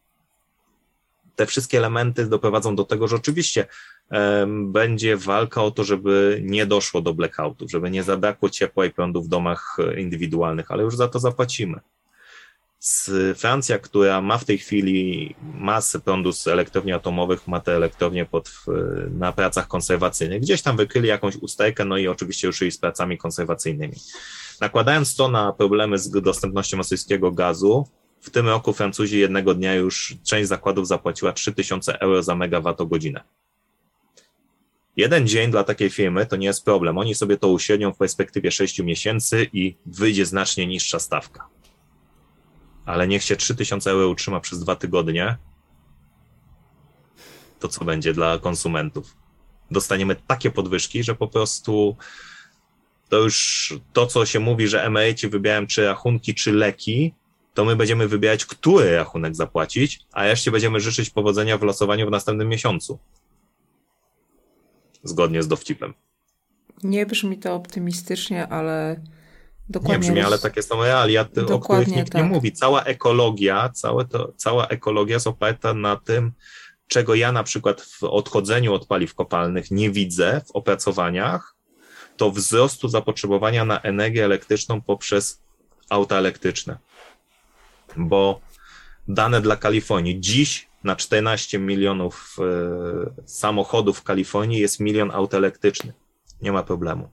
Te wszystkie elementy doprowadzą do tego, że oczywiście um, będzie walka o to, żeby nie doszło do blackoutów, żeby nie zabrakło ciepła i prądu w domach indywidualnych, ale już za to zapłacimy. Z Francja, która ma w tej chwili masę prądu z elektrowni atomowych, ma te elektrownie pod, na pracach konserwacyjnych. Gdzieś tam wykryli jakąś usterkę, no i oczywiście ruszyli z pracami konserwacyjnymi. Nakładając to na problemy z dostępnością rosyjskiego gazu, w tym roku Francuzi jednego dnia już część zakładów zapłaciła trzy tysiące euro za megawattogodzinę. Jeden dzień dla takiej firmy to nie jest problem. Oni sobie to uśrednią w perspektywie sześciu miesięcy i wyjdzie znacznie niższa stawka. Ale niech się trzy tysiące euro utrzyma przez dwa tygodnie, to co będzie dla konsumentów? Dostaniemy takie podwyżki, że po prostu to już to, co się mówi, że emeryci wybierają czy rachunki, czy leki, to my będziemy wybierać, który rachunek zapłacić, a jeszcze będziemy życzyć powodzenia w losowaniu w następnym miesiącu. Zgodnie z dowcipem. Nie brzmi to optymistycznie, ale dokładnie. Nie brzmi, ale takie są realia, ty, o których nikt tak nie mówi. Cała ekologia, całe to, cała ekologia jest oparta na tym, czego ja na przykład w odchodzeniu od paliw kopalnych nie widzę w opracowaniach, to wzrostu zapotrzebowania na energię elektryczną poprzez auta elektryczne. Bo dane dla Kalifornii, dziś na czternaście milionów y, samochodów w Kalifornii jest milion aut elektrycznych. Nie ma problemu.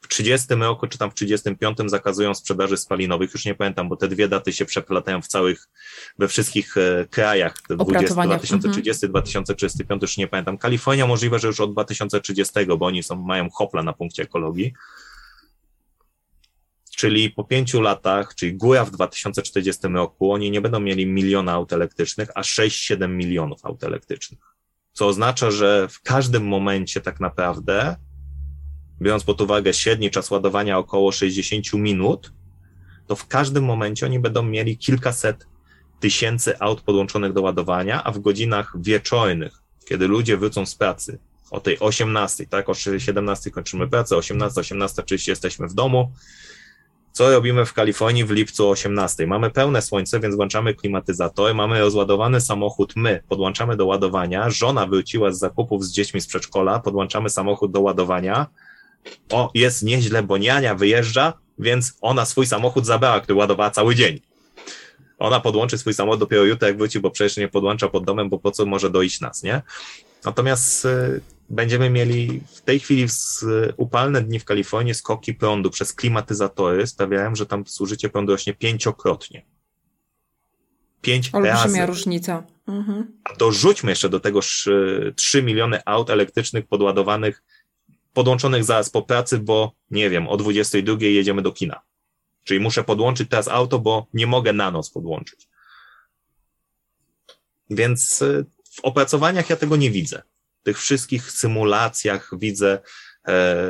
W trzydziestym roku, czy tam w trzydziestym piątym zakazują sprzedaży spalinowych, już nie pamiętam, bo te dwie daty się przeplatają w całych, we wszystkich y, krajach, dwudziesty, dwa tysiące trzydziesty, mhm. dwa tysiące trzydziesty piąty, już nie pamiętam. Kalifornia możliwe, że już od dwa tysiące trzydziestego, bo oni są, mają hopla na punkcie ekologii. Czyli po pięciu latach, czyli góra w dwa tysiące czterdziestym roku, oni nie będą mieli miliona aut elektrycznych, a sześć siedem milionów aut elektrycznych. Co oznacza, że w każdym momencie tak naprawdę, biorąc pod uwagę średni czas ładowania około sześćdziesiąt minut, to w każdym momencie oni będą mieli kilkaset tysięcy aut podłączonych do ładowania, a w godzinach wieczornych, kiedy ludzie wrócą z pracy, o tej osiemnastej, tak, o siedemnastej kończymy pracę, osiemnasta, osiemnasta trzydzieści jesteśmy w domu. Co robimy w Kalifornii w lipcu o osiemnastej? Mamy pełne słońce, więc włączamy klimatyzator, mamy rozładowany samochód, my podłączamy do ładowania, żona wróciła z zakupów z dziećmi z przedszkola, podłączamy samochód do ładowania. O, jest nieźle, bo niania wyjeżdża, więc ona swój samochód zabrała, który ładowała cały dzień. Ona podłączy swój samochód dopiero jutro, jak wróci, bo przecież nie podłącza pod domem, bo po co może dojść nas, nie? Natomiast y, będziemy mieli w tej chwili w y, upalne dni w Kalifornii skoki prądu przez klimatyzatory sprawiają, że tam zużycie prądu rośnie pięciokrotnie. Pięć Olbrzymia razy. Olbrzymia różnica. Mhm. A dorzućmy jeszcze do tego trzy miliony aut elektrycznych podładowanych, podłączonych zaraz po pracy, bo nie wiem, o dwudziestej drugiej jedziemy do kina. Czyli muszę podłączyć teraz auto, bo nie mogę na noc podłączyć. Więc w opracowaniach ja tego nie widzę. W tych wszystkich symulacjach widzę,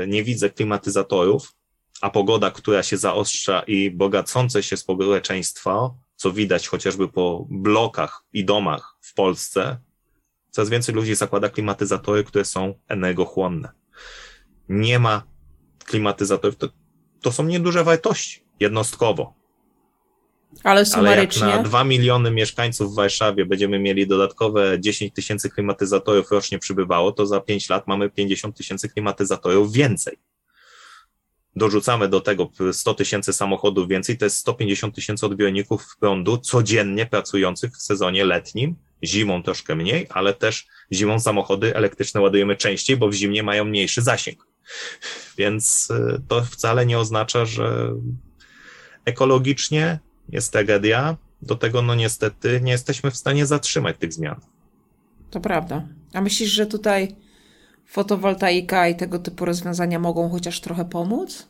nie widzę klimatyzatorów, a pogoda, która się zaostrza i bogacące się społeczeństwo, co widać chociażby po blokach i domach w Polsce, coraz więcej ludzi zakłada klimatyzatory, które są energochłonne. Nie ma klimatyzatorów, to, to są nieduże wartości jednostkowo. Ale sumarycznie. Ale jak na dwa miliony mieszkańców w Warszawie będziemy mieli dodatkowe dziesięć tysięcy klimatyzatorów rocznie przybywało, to za pięć lat mamy pięćdziesiąt tysięcy klimatyzatorów więcej. Dorzucamy do tego sto tysięcy samochodów więcej, to jest sto pięćdziesiąt tysięcy odbiorników prądu codziennie pracujących w sezonie letnim, zimą troszkę mniej, ale też zimą samochody elektryczne ładujemy częściej, bo w zimie mają mniejszy zasięg. Więc to wcale nie oznacza, że ekologicznie jest tragedia, do tego no niestety nie jesteśmy w stanie zatrzymać tych zmian. To prawda. A myślisz, że tutaj fotowoltaika i tego typu rozwiązania mogą chociaż trochę pomóc?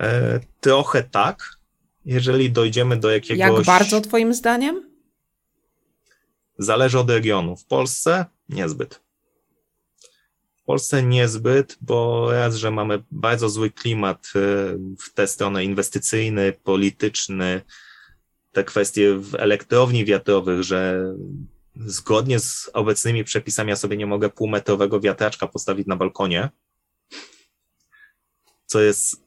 E, trochę tak. Jeżeli dojdziemy do jakiegoś... Jak bardzo twoim zdaniem? Zależy od regionu. W Polsce niezbyt. W Polsce niezbyt, bo raz, że mamy bardzo zły klimat w tę stronę inwestycyjny, polityczny, te kwestie w elektrowni wiatrowych, że zgodnie z obecnymi przepisami ja sobie nie mogę półmetrowego wiatraczka postawić na balkonie, co jest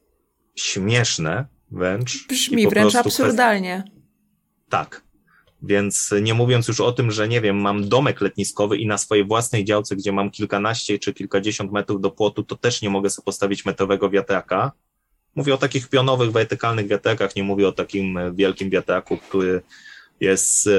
śmieszne wręcz. Brzmi wręcz absurdalnie. Kwestia... Tak. Więc nie mówiąc już o tym, że nie wiem, mam domek letniskowy i na swojej własnej działce, gdzie mam kilkanaście czy kilkadziesiąt metrów do płotu, to też nie mogę sobie postawić metrowego wiatraka. Mówię o takich pionowych, wertykalnych wiatrakach, nie mówię o takim wielkim wiatraku, który jest,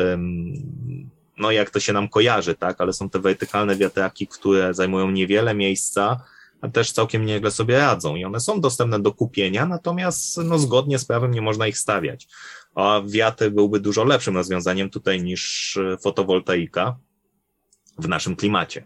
no jak to się nam kojarzy, tak, ale są te wertykalne wiatraki, które zajmują niewiele miejsca, a też całkiem nieźle sobie radzą i one są dostępne do kupienia, natomiast no, zgodnie z prawem nie można ich stawiać. A wiatr byłby dużo lepszym rozwiązaniem tutaj niż fotowoltaika w naszym klimacie.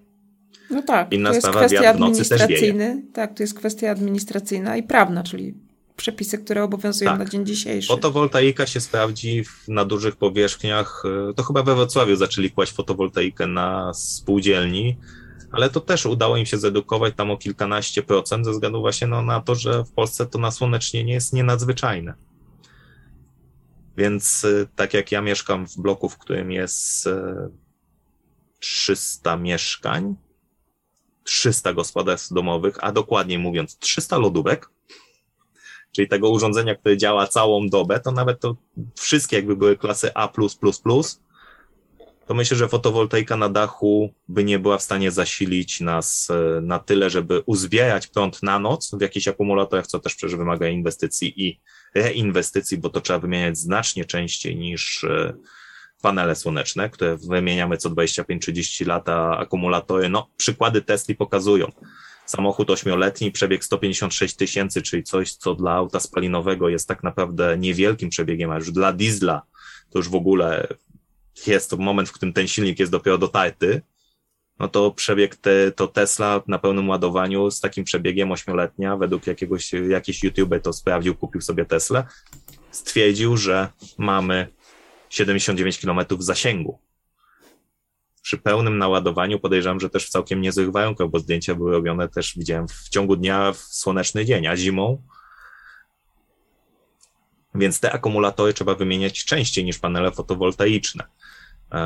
No tak, Inna to jest sprawa, kwestia wiatr w nocy też wieje. Tak, to jest kwestia administracyjna i prawna, czyli przepisy, które obowiązują tak. na dzień dzisiejszy. Fotowoltaika się sprawdzi w, na dużych powierzchniach. To chyba we Wrocławiu zaczęli kłaść fotowoltaikę na spółdzielni, ale to też udało im się zredukować tam o kilkanaście procent ze względu właśnie no, na to, że w Polsce to nasłonecznienie jest nienadzwyczajne. Więc tak jak ja mieszkam w bloku, w którym jest trzysta mieszkań, trzysta gospodarstw domowych, a dokładniej mówiąc trzysta lodówek, czyli tego urządzenia, które działa całą dobę, to nawet to wszystkie jakby były klasy A plus plus plus, to myślę, że fotowoltaika na dachu by nie była w stanie zasilić nas na tyle, żeby uzbierać prąd na noc w jakichś akumulatorach, co też przecież wymaga inwestycji i reinwestycji, bo to trzeba wymieniać znacznie częściej niż panele słoneczne, które wymieniamy co dwadzieścia pięć trzydzieści lat, a akumulatory, no przykłady Tesli pokazują. Samochód ośmioletni, przebieg sto pięćdziesiąt sześć tysięcy, czyli coś, co dla auta spalinowego jest tak naprawdę niewielkim przebiegiem, a już dla diesla to już w ogóle jest to moment, w którym ten silnik jest dopiero dotarty, no to przebieg te, to Tesla na pełnym ładowaniu z takim przebiegiem ośmioletnia, według jakiegoś, jakiś YouTuber to sprawdził, kupił sobie Tesla, stwierdził, że mamy siedemdziesiąt dziewięć kilometrów zasięgu. Przy pełnym naładowaniu podejrzewam, że też w całkiem niezłych warunkach, bo zdjęcia były robione też, widziałem, w ciągu dnia w słoneczny dzień, a zimą. Więc te akumulatory trzeba wymieniać częściej niż panele fotowoltaiczne.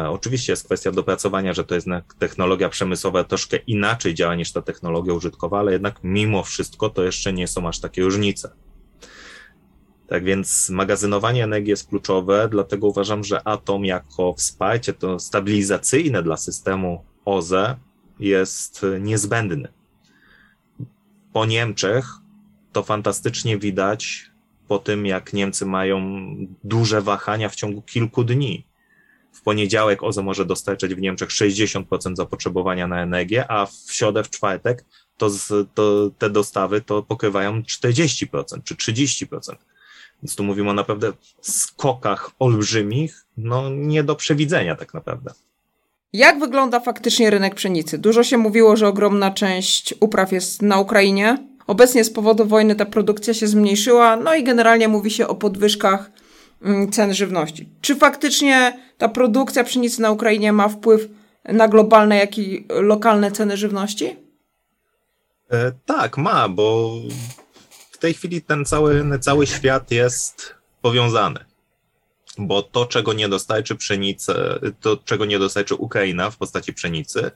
Oczywiście jest kwestia dopracowania, że to jest technologia przemysłowa, troszkę inaczej działa niż ta technologia użytkowa, ale jednak mimo wszystko to jeszcze nie są aż takie różnice. Tak więc magazynowanie energii jest kluczowe, dlatego uważam, że atom jako wsparcie to stabilizacyjne dla systemu O Z E jest niezbędny. Po Niemczech to fantastycznie widać po tym, jak Niemcy mają duże wahania w ciągu kilku dni. W poniedziałek O Z E może dostarczać w Niemczech sześćdziesiąt procent zapotrzebowania na energię, a w środę, w czwartek to, z, to te dostawy to pokrywają czterdzieści procent czy trzydzieści procent. Więc tu mówimy o naprawdę skokach olbrzymich, no nie do przewidzenia tak naprawdę. Jak wygląda faktycznie rynek pszenicy? Dużo się mówiło, że ogromna część upraw jest na Ukrainie. Obecnie z powodu wojny ta produkcja się zmniejszyła, no i generalnie mówi się o podwyżkach cen żywności. Czy faktycznie ta produkcja pszenicy na Ukrainie ma wpływ na globalne, jak i lokalne ceny żywności? E, tak, ma, bo w tej chwili ten cały, cały świat jest powiązany. Bo to, czego nie dostarczy pszenicy, to, czego nie dostarczy Ukraina w postaci pszenicy,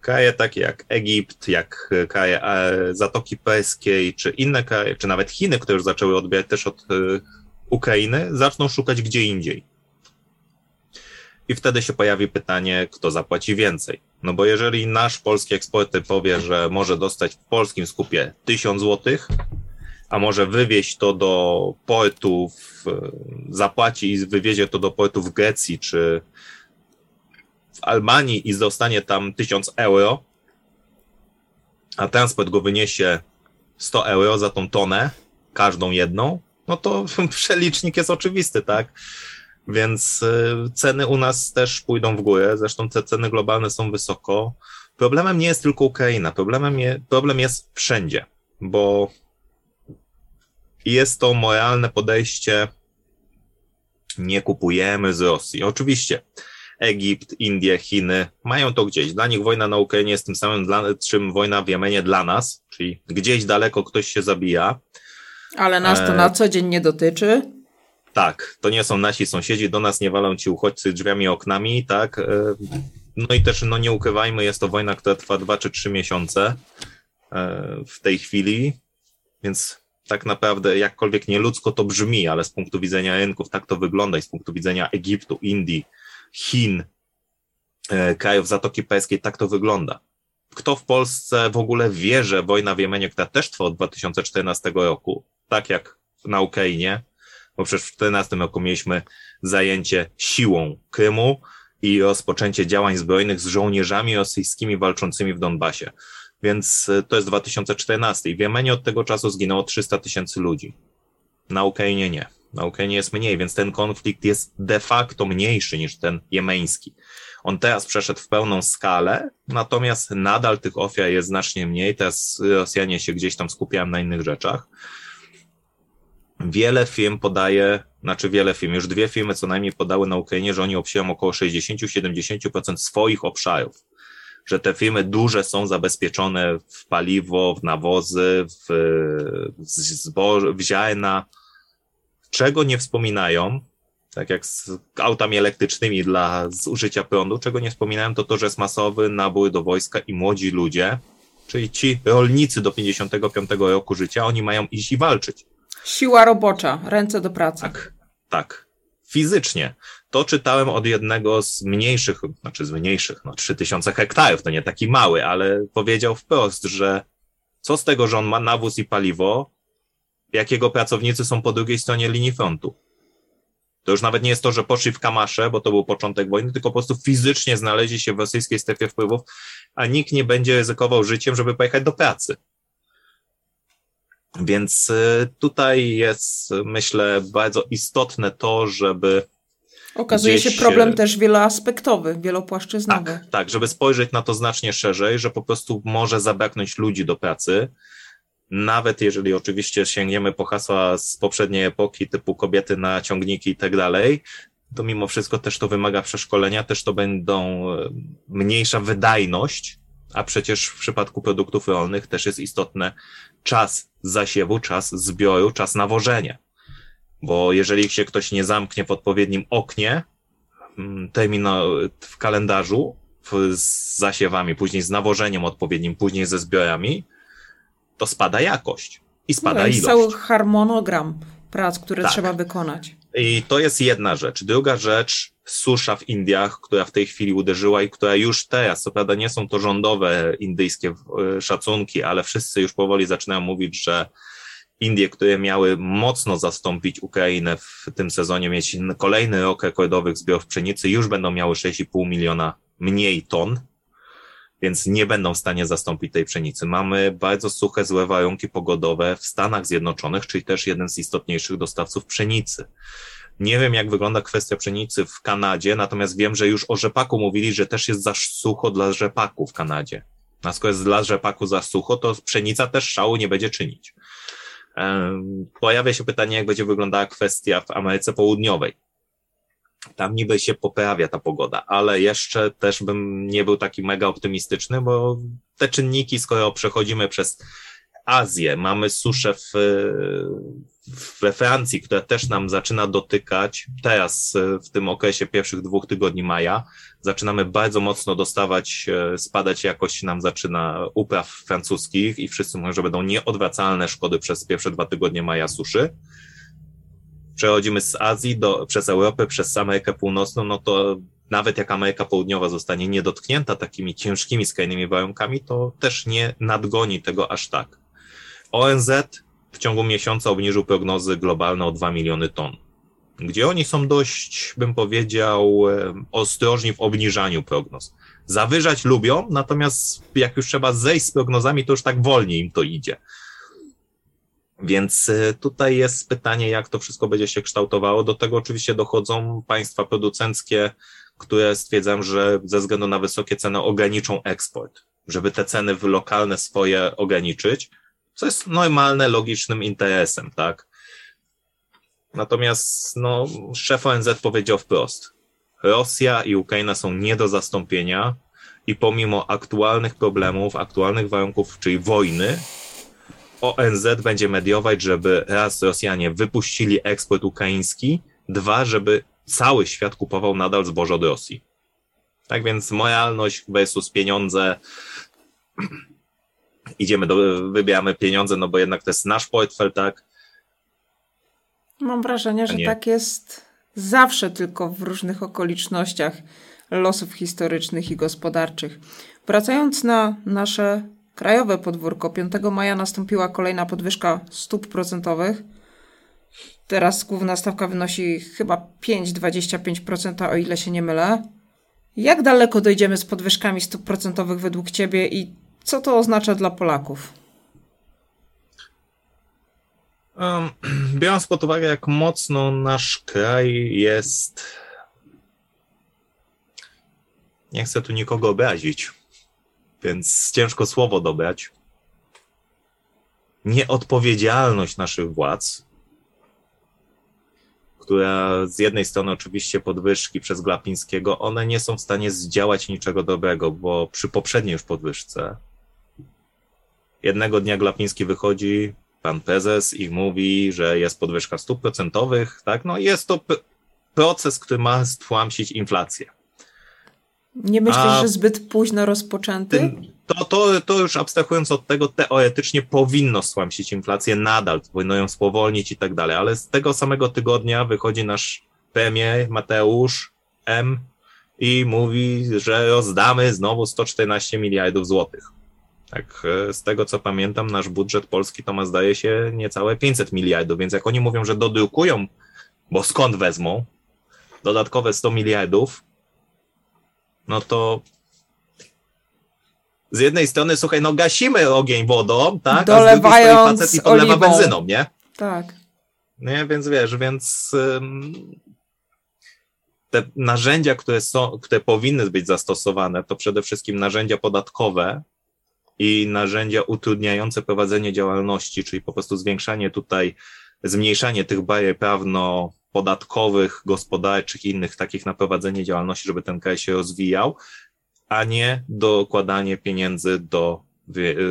kraje takie jak Egipt, jak kraje Zatoki Perskiej, czy inne kraje, czy nawet Chiny, które już zaczęły odbierać też od Ukrainy, zaczną szukać gdzie indziej. I wtedy się pojawi pytanie, kto zapłaci więcej. No bo jeżeli nasz polski eksporter powie, że może dostać w polskim skupie tysiąc złotych, a może wywieźć to do portów, zapłaci i wywiezie to do portów w Grecji czy w Albanii i zostanie tam tysiąc euro, a transport go wyniesie sto euro za tą tonę, każdą jedną, no to przelicznik jest oczywisty, tak? Więc ceny u nas też pójdą w górę, zresztą te ceny globalne są wysoko. Problemem nie jest tylko Ukraina, problemem je, problem jest wszędzie, bo jest to moralne podejście, nie kupujemy z Rosji. Oczywiście Egipt, Indie, Chiny mają to gdzieś. Dla nich wojna na Ukrainie jest tym samym, dla, czym wojna w Jemenie dla nas, czyli gdzieś daleko ktoś się zabija. Ale nas to na co dzień nie dotyczy. Tak, to nie są nasi sąsiedzi, do nas nie walą ci uchodźcy drzwiami, oknami, tak. No i też, no nie ukrywajmy, jest to wojna, która trwa dwa czy trzy miesiące w tej chwili, więc tak naprawdę, jakkolwiek nieludzko to brzmi, ale z punktu widzenia rynków tak to wygląda i z punktu widzenia Egiptu, Indii, Chin, krajów Zatoki Perskiej tak to wygląda. Kto w Polsce w ogóle wie, że wojna w Jemenie, która też trwa od dwa tysiące czternastego roku, tak jak na Ukrainie, bo przecież w czternastym roku mieliśmy zajęcie siłą Krymu i rozpoczęcie działań zbrojnych z żołnierzami rosyjskimi walczącymi w Donbasie. Więc to jest dwa tysiące czternasty i w Jemenie od tego czasu zginęło trzysta tysięcy ludzi. Na Ukrainie nie. Na Ukrainie jest mniej, więc ten konflikt jest de facto mniejszy niż ten jemeński. On teraz przeszedł w pełną skalę, natomiast nadal tych ofiar jest znacznie mniej. Teraz Rosjanie się gdzieś tam skupiają na innych rzeczach. Wiele firm podaje, znaczy wiele firm, już dwie firmy co najmniej podały na Ukrainie, że oni obsieją około sześćdziesiąt do siedemdziesięciu procent swoich obszarów, że te firmy duże są zabezpieczone w paliwo, w nawozy, w, w, zboże, w ziarna, czego nie wspominają, tak jak z autami elektrycznymi dla zużycia prądu, czego nie wspominają, to to, że jest masowy nabór do wojska i młodzi ludzie, czyli ci rolnicy do pięćdziesiątego piątego roku życia, oni mają iść i walczyć. Siła robocza, ręce do pracy. Tak, tak. Fizycznie. To czytałem od jednego z mniejszych, znaczy z mniejszych, no trzy tysiące hektarów, to nie taki mały, ale powiedział wprost, że co z tego, że on ma nawóz i paliwo, jak jego pracownicy są po drugiej stronie linii frontu. To już nawet nie jest to, że poszli w kamasze, bo to był początek wojny, tylko po prostu fizycznie znaleźli się w rosyjskiej strefie wpływów, a nikt nie będzie ryzykował życiem, żeby pojechać do pracy. Więc tutaj jest, myślę, bardzo istotne to, żeby... Okazuje gdzieś... się problem też wieloaspektowy, wielopłaszczyznowy. Tak, tak, żeby spojrzeć na to znacznie szerzej, że po prostu może zabraknąć ludzi do pracy, nawet jeżeli oczywiście sięgniemy po hasła z poprzedniej epoki typu kobiety na ciągniki i tak dalej, to mimo wszystko też to wymaga przeszkolenia, też to będą mniejsza wydajność, a przecież w przypadku produktów rolnych też jest istotne czas zasiewu, czas zbioru, czas nawożenia. Bo jeżeli się ktoś nie zamknie w odpowiednim oknie, termin w kalendarzu z zasiewami, później z nawożeniem odpowiednim, później ze zbiorami, to spada jakość i spada no, ilość. Cały harmonogram prac, które tak. trzeba wykonać. I to jest jedna rzecz. Druga rzecz, susza w Indiach, która w tej chwili uderzyła i która już teraz, co prawda nie są to rządowe indyjskie szacunki, ale wszyscy już powoli zaczynają mówić, że Indie, które miały mocno zastąpić Ukrainę w tym sezonie, mieć kolejny rok rekordowych zbiorów pszenicy, już będą miały sześć i pół miliona mniej ton, więc nie będą w stanie zastąpić tej pszenicy. Mamy bardzo suche, złe warunki pogodowe w Stanach Zjednoczonych, czyli też jeden z istotniejszych dostawców pszenicy. Nie wiem, jak wygląda kwestia pszenicy w Kanadzie, natomiast wiem, że już o rzepaku mówili, że też jest za sucho dla rzepaku w Kanadzie. A skoro jest dla rzepaku za sucho, to pszenica też szału nie będzie czynić. Pojawia się pytanie, jak będzie wyglądała kwestia w Ameryce Południowej. Tam niby się poprawia ta pogoda, ale jeszcze też bym nie był taki mega optymistyczny, bo te czynniki, skoro przechodzimy przez Azję, mamy suszę w, we Francji, która też nam zaczyna dotykać. Teraz w tym okresie pierwszych dwóch tygodni maja zaczynamy bardzo mocno dostawać, spadać jakość nam zaczyna upraw francuskich i wszyscy mówią, że będą nieodwracalne szkody przez pierwsze dwa tygodnie maja suszy. Przechodzimy z Azji do, przez Europę, przez Amerykę Północną, no to nawet jak Ameryka Południowa zostanie niedotknięta takimi ciężkimi, skrajnymi warunkami, to też nie nadgoni tego aż tak. O N Z w ciągu miesiąca obniżył prognozy globalne o dwa miliony ton, gdzie oni są dość, bym powiedział, ostrożni w obniżaniu prognoz. Zawyżać lubią, natomiast jak już trzeba zejść z prognozami, to już tak wolniej im to idzie. Więc tutaj jest pytanie, jak to wszystko będzie się kształtowało. Do tego oczywiście dochodzą państwa producenckie, które stwierdzają, że ze względu na wysokie ceny ograniczą eksport, żeby te ceny lokalne swoje ograniczyć, co jest normalne, logicznym interesem, tak? Natomiast no, szef O N Z powiedział wprost, Rosja i Ukraina są nie do zastąpienia i pomimo aktualnych problemów, aktualnych warunków, czyli wojny, O N Z będzie mediować, żeby raz Rosjanie wypuścili eksport ukraiński, dwa, żeby cały świat kupował nadal zboże od Rosji. Tak więc moralność versus pieniądze. Idziemy, do, wybieramy pieniądze, no bo jednak to jest nasz portfel, tak? Mam wrażenie, że tak jest zawsze, tylko w różnych okolicznościach losów historycznych i gospodarczych. Wracając na nasze krajowe podwórko, piątego maja nastąpiła kolejna podwyżka stóp procentowych. Teraz główna stawka wynosi chyba pięć przecinek dwadzieścia pięć procent, o ile się nie mylę. Jak daleko dojdziemy z podwyżkami stóp procentowych według Ciebie i co to oznacza dla Polaków? Um, biorąc pod uwagę, jak mocno nasz kraj jest... Nie chcę tu nikogo obrazić, więc ciężko słowo dobrać. Nieodpowiedzialność naszych władz, która z jednej strony oczywiście podwyżki przez Glapińskiego, one nie są w stanie zdziałać niczego dobrego, bo przy poprzedniej już podwyżce jednego dnia Glapiński wychodzi, pan prezes, i mówi, że jest podwyżka stóp procentowych, tak? No jest to p- proces, który ma stłamsić inflację. Nie myślisz, A, że zbyt późno rozpoczęty? To, to, to już abstrahując od tego, teoretycznie powinno stłamsić inflację nadal, powinno ją spowolnić i tak dalej, ale z tego samego tygodnia wychodzi nasz premier Mateusz M. i mówi, że rozdamy znowu sto czternaście miliardów złotych. Tak, z tego co pamiętam, nasz budżet polski to ma, zdaje się, niecałe pięćset miliardów, więc jak oni mówią, że dodrukują, bo skąd wezmą dodatkowe sto miliardów, no to z jednej strony, słuchaj, no gasimy ogień wodą, tak? A z drugiej strony facet i podlewa benzyną, nie? Tak. Nie, więc wiesz, więc ym, te narzędzia, które są, które powinny być zastosowane, to przede wszystkim narzędzia podatkowe i narzędzia utrudniające prowadzenie działalności, czyli po prostu zwiększanie tutaj, zmniejszanie tych barier prawno podatkowych, gospodarczych i innych takich na prowadzenie działalności, żeby ten kraj się rozwijał, a nie dokładanie pieniędzy do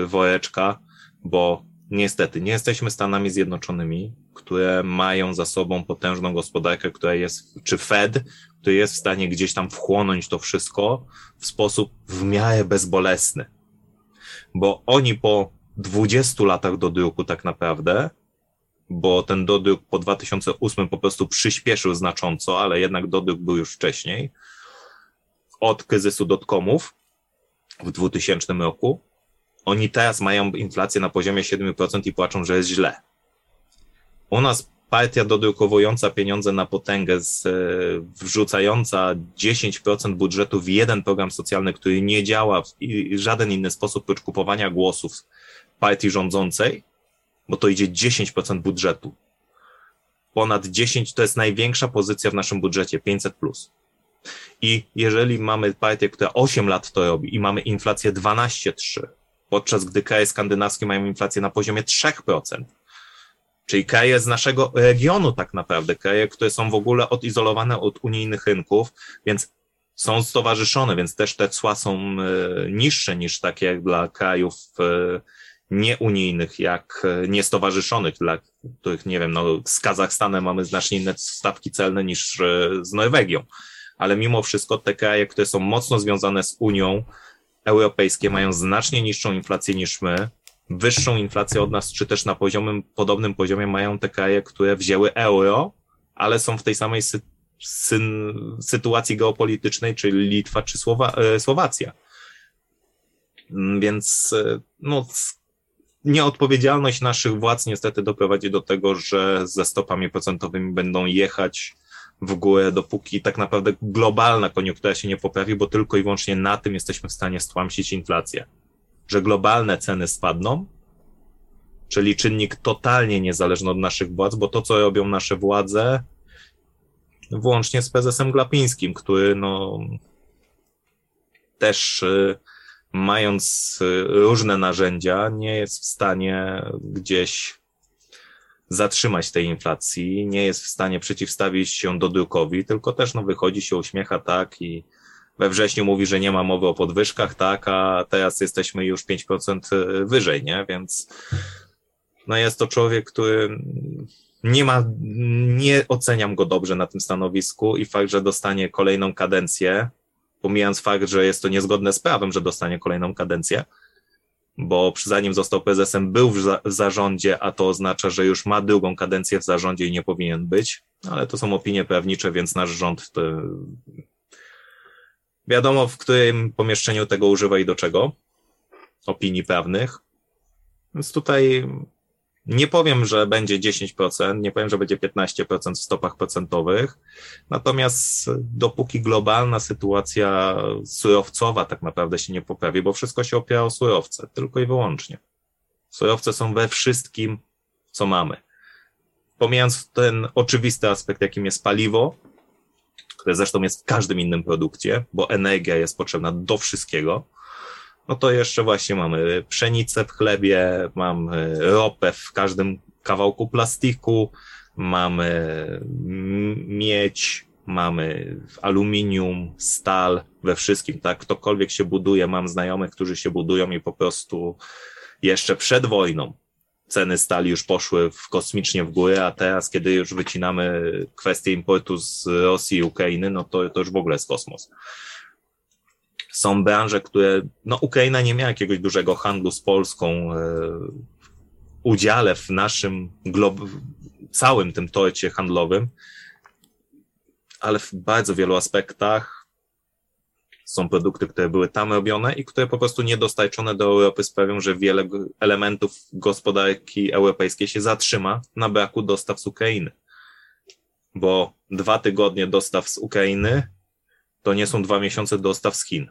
woreczka, bo niestety nie jesteśmy Stanami Zjednoczonymi, które mają za sobą potężną gospodarkę, która jest, czy Fed, który jest w stanie gdzieś tam wchłonąć to wszystko w sposób w miarę bezbolesny, bo oni po dwudziestu latach dodruku tak naprawdę, bo ten dodruk po dwa tysiące ósmym po prostu przyspieszył znacząco, ale jednak dodruk był już wcześniej, od kryzysu dotcomów w dwutysięcznym roku. Oni teraz mają inflację na poziomie siedem procent i płaczą, że jest źle. U nas partia dodrukowująca pieniądze na potęgę, z, wrzucająca dziesięć procent budżetu w jeden program socjalny, który nie działa w żaden inny sposób prócz kupowania głosów partii rządzącej, bo to idzie dziesięć procent budżetu. Ponad dziesięć to jest największa pozycja w naszym budżecie, pięćset plus. I jeżeli mamy partię, która osiem lat to robi i mamy inflację dwanaście przecinek trzy, podczas gdy kraje skandynawskie mają inflację na poziomie trzy procent, czyli kraje z naszego regionu tak naprawdę, kraje, które są w ogóle odizolowane od unijnych rynków, więc są stowarzyszone, więc też te cła są niższe niż takie jak dla krajów nieunijnych, jak niestowarzyszonych, dla których, nie wiem, no z Kazachstanem mamy znacznie inne stawki celne niż z Norwegią, ale mimo wszystko te kraje, które są mocno związane z Unią Europejską, mają znacznie niższą inflację niż my, wyższą inflację od nas, czy też na poziomym, podobnym poziomie mają te kraje, które wzięły euro, ale są w tej samej sy- sy- sytuacji geopolitycznej, czyli Litwa czy Słowa- Słowacja. Więc no, nieodpowiedzialność naszych władz niestety doprowadzi do tego, że ze stopami procentowymi będą jechać w górę, dopóki tak naprawdę globalna koniunktura się nie poprawi, bo tylko i wyłącznie na tym jesteśmy w stanie stłamsić inflację. Że globalne ceny spadną, czyli czynnik totalnie niezależny od naszych władz, bo to, co robią nasze władze, włącznie z prezesem Glapińskim, który no też y, mając y, różne narzędzia, nie jest w stanie gdzieś zatrzymać tej inflacji, nie jest w stanie przeciwstawić się dodrukowi, tylko też no wychodzi się, uśmiecha, tak, i we wrześniu mówi, że nie ma mowy o podwyżkach, tak, a teraz jesteśmy już pięć procent wyżej, nie, więc no jest to człowiek, który nie ma, nie oceniam go dobrze na tym stanowisku i fakt, że dostanie kolejną kadencję, pomijając fakt, że jest to niezgodne z prawem, że dostanie kolejną kadencję, bo zanim został prezesem, był w, za- w zarządzie, a to oznacza, że już ma drugą kadencję w zarządzie i nie powinien być, ale to są opinie prawnicze, więc nasz rząd to wiadomo, w którym pomieszczeniu tego używa i do czego, opinii prawnych, więc tutaj nie powiem, że będzie dziesięć procent, nie powiem, że będzie piętnaście procent w stopach procentowych, natomiast dopóki globalna sytuacja surowcowa tak naprawdę się nie poprawi, bo wszystko się opiera o surowce, tylko i wyłącznie. Surowce są we wszystkim, co mamy. Pomijając ten oczywisty aspekt, jakim jest paliwo, które zresztą jest w każdym innym produkcie, bo energia jest potrzebna do wszystkiego, no to jeszcze właśnie mamy pszenicę w chlebie, mamy ropę w każdym kawałku plastiku, mamy miedź, mamy aluminium, stal, we wszystkim, tak? Ktokolwiek się buduje, mam znajomych, którzy się budują i po prostu jeszcze przed wojną ceny stali już poszły w kosmicznie w górę, a teraz, kiedy już wycinamy kwestię importu z Rosji i Ukrainy, no to, to już w ogóle jest kosmos. Są branże, które, no Ukraina nie miała jakiegoś dużego handlu z Polską, e, udziale w naszym glob- całym tym torcie handlowym, ale w bardzo wielu aspektach są produkty, które były tam robione i które po prostu niedostarczone do Europy sprawią, że wiele elementów gospodarki europejskiej się zatrzyma na braku dostaw z Ukrainy, bo dwa tygodnie dostaw z Ukrainy to nie są dwa miesiące dostaw z Chin.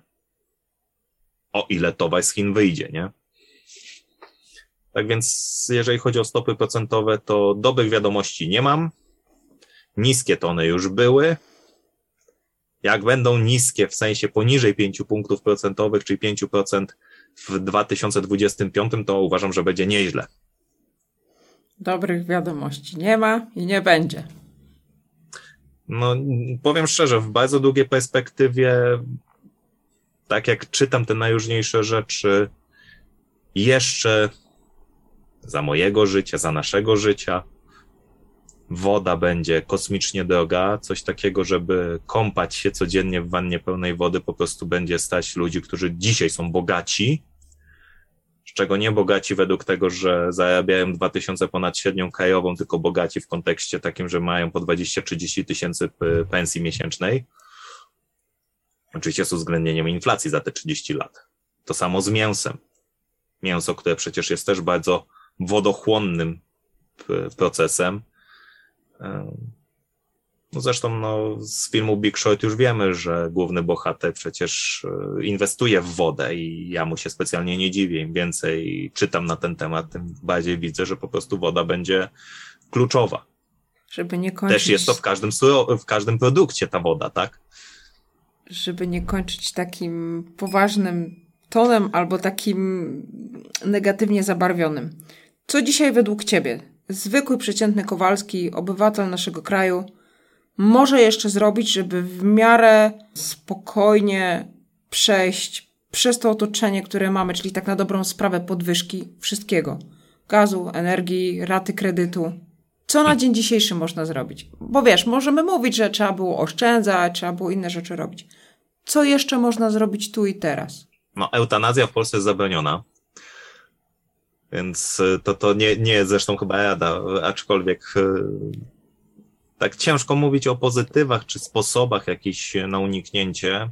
O ile towar z Chin wyjdzie, nie? Tak więc jeżeli chodzi o stopy procentowe, to dobrych wiadomości nie mam. Niskie to one już były. Jak będą niskie, w sensie poniżej pięć punktów procentowych, czyli pięć procent w dwa tysiące dwudziestym piątym, to uważam, że będzie nieźle. Dobrych wiadomości nie ma i nie będzie. No, powiem szczerze, w bardzo długiej perspektywie, tak jak czytam te najróżniejsze rzeczy, jeszcze za mojego życia, za naszego życia, woda będzie kosmicznie droga, coś takiego, żeby kąpać się codziennie w wannie pełnej wody, po prostu będzie stać ludzi, którzy dzisiaj są bogaci, z czego nie bogaci według tego, że zarabiają dwa tysiące ponad średnią krajową, tylko bogaci w kontekście takim, że mają po dwadzieścia trzydzieści tysięcy pensji miesięcznej. Oczywiście z uwzględnieniem inflacji za te trzydzieści lat. To samo z mięsem. Mięso, które przecież jest też bardzo wodochłonnym procesem. No zresztą no, z filmu Big Short już wiemy, że główny bohater przecież inwestuje w wodę i ja mu się specjalnie nie dziwię. Im więcej czytam na ten temat, tym bardziej widzę, że po prostu woda będzie kluczowa. Żeby nie kończyć... Też jest to w każdym, w każdym produkcie ta woda, tak? żeby nie kończyć takim poważnym tonem albo takim negatywnie zabarwionym. Co dzisiaj według Ciebie zwykły, przeciętny Kowalski, obywatel naszego kraju, może jeszcze zrobić, żeby w miarę spokojnie przejść przez to otoczenie, które mamy, czyli tak na dobrą sprawę podwyżki wszystkiego. Gazu, energii, raty kredytu. Co na dzień dzisiejszy można zrobić? Bo wiesz, możemy mówić, że trzeba było oszczędzać, trzeba było inne rzeczy robić. Co jeszcze można zrobić tu i teraz? No, eutanazja w Polsce jest zabroniona. Więc to, to nie, nie jest zresztą chyba rada, aczkolwiek tak ciężko mówić o pozytywach czy sposobach jakichś na uniknięcie.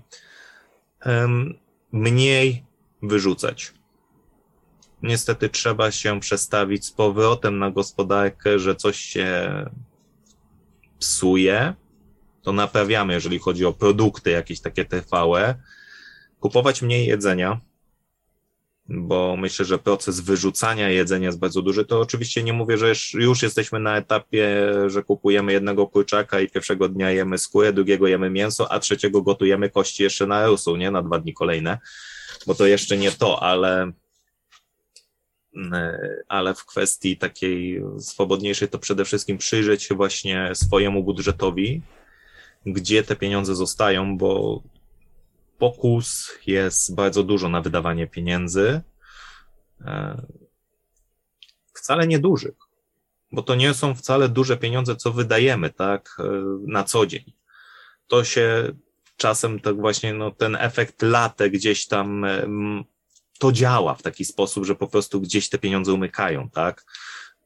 Mniej wyrzucać. Niestety trzeba się przestawić z powrotem na gospodarkę, że coś się psuje, to naprawiamy, jeżeli chodzi o produkty jakieś takie trwałe. Kupować mniej jedzenia, bo myślę, że proces wyrzucania jedzenia jest bardzo duży. To oczywiście nie mówię, że już jesteśmy na etapie, że kupujemy jednego kurczaka i pierwszego dnia jemy skórę, drugiego jemy mięso, a trzeciego gotujemy kości jeszcze na rosół, nie? Na dwa dni kolejne, bo to jeszcze nie to, ale... ale w kwestii takiej swobodniejszej to przede wszystkim przyjrzeć się właśnie swojemu budżetowi, gdzie te pieniądze zostają, bo pokus jest bardzo dużo na wydawanie pieniędzy, wcale niedużych, bo to nie są wcale duże pieniądze, co wydajemy, tak, na co dzień. To się czasem tak właśnie, no, ten efekt latte gdzieś tam to działa w taki sposób, że po prostu gdzieś te pieniądze umykają, tak?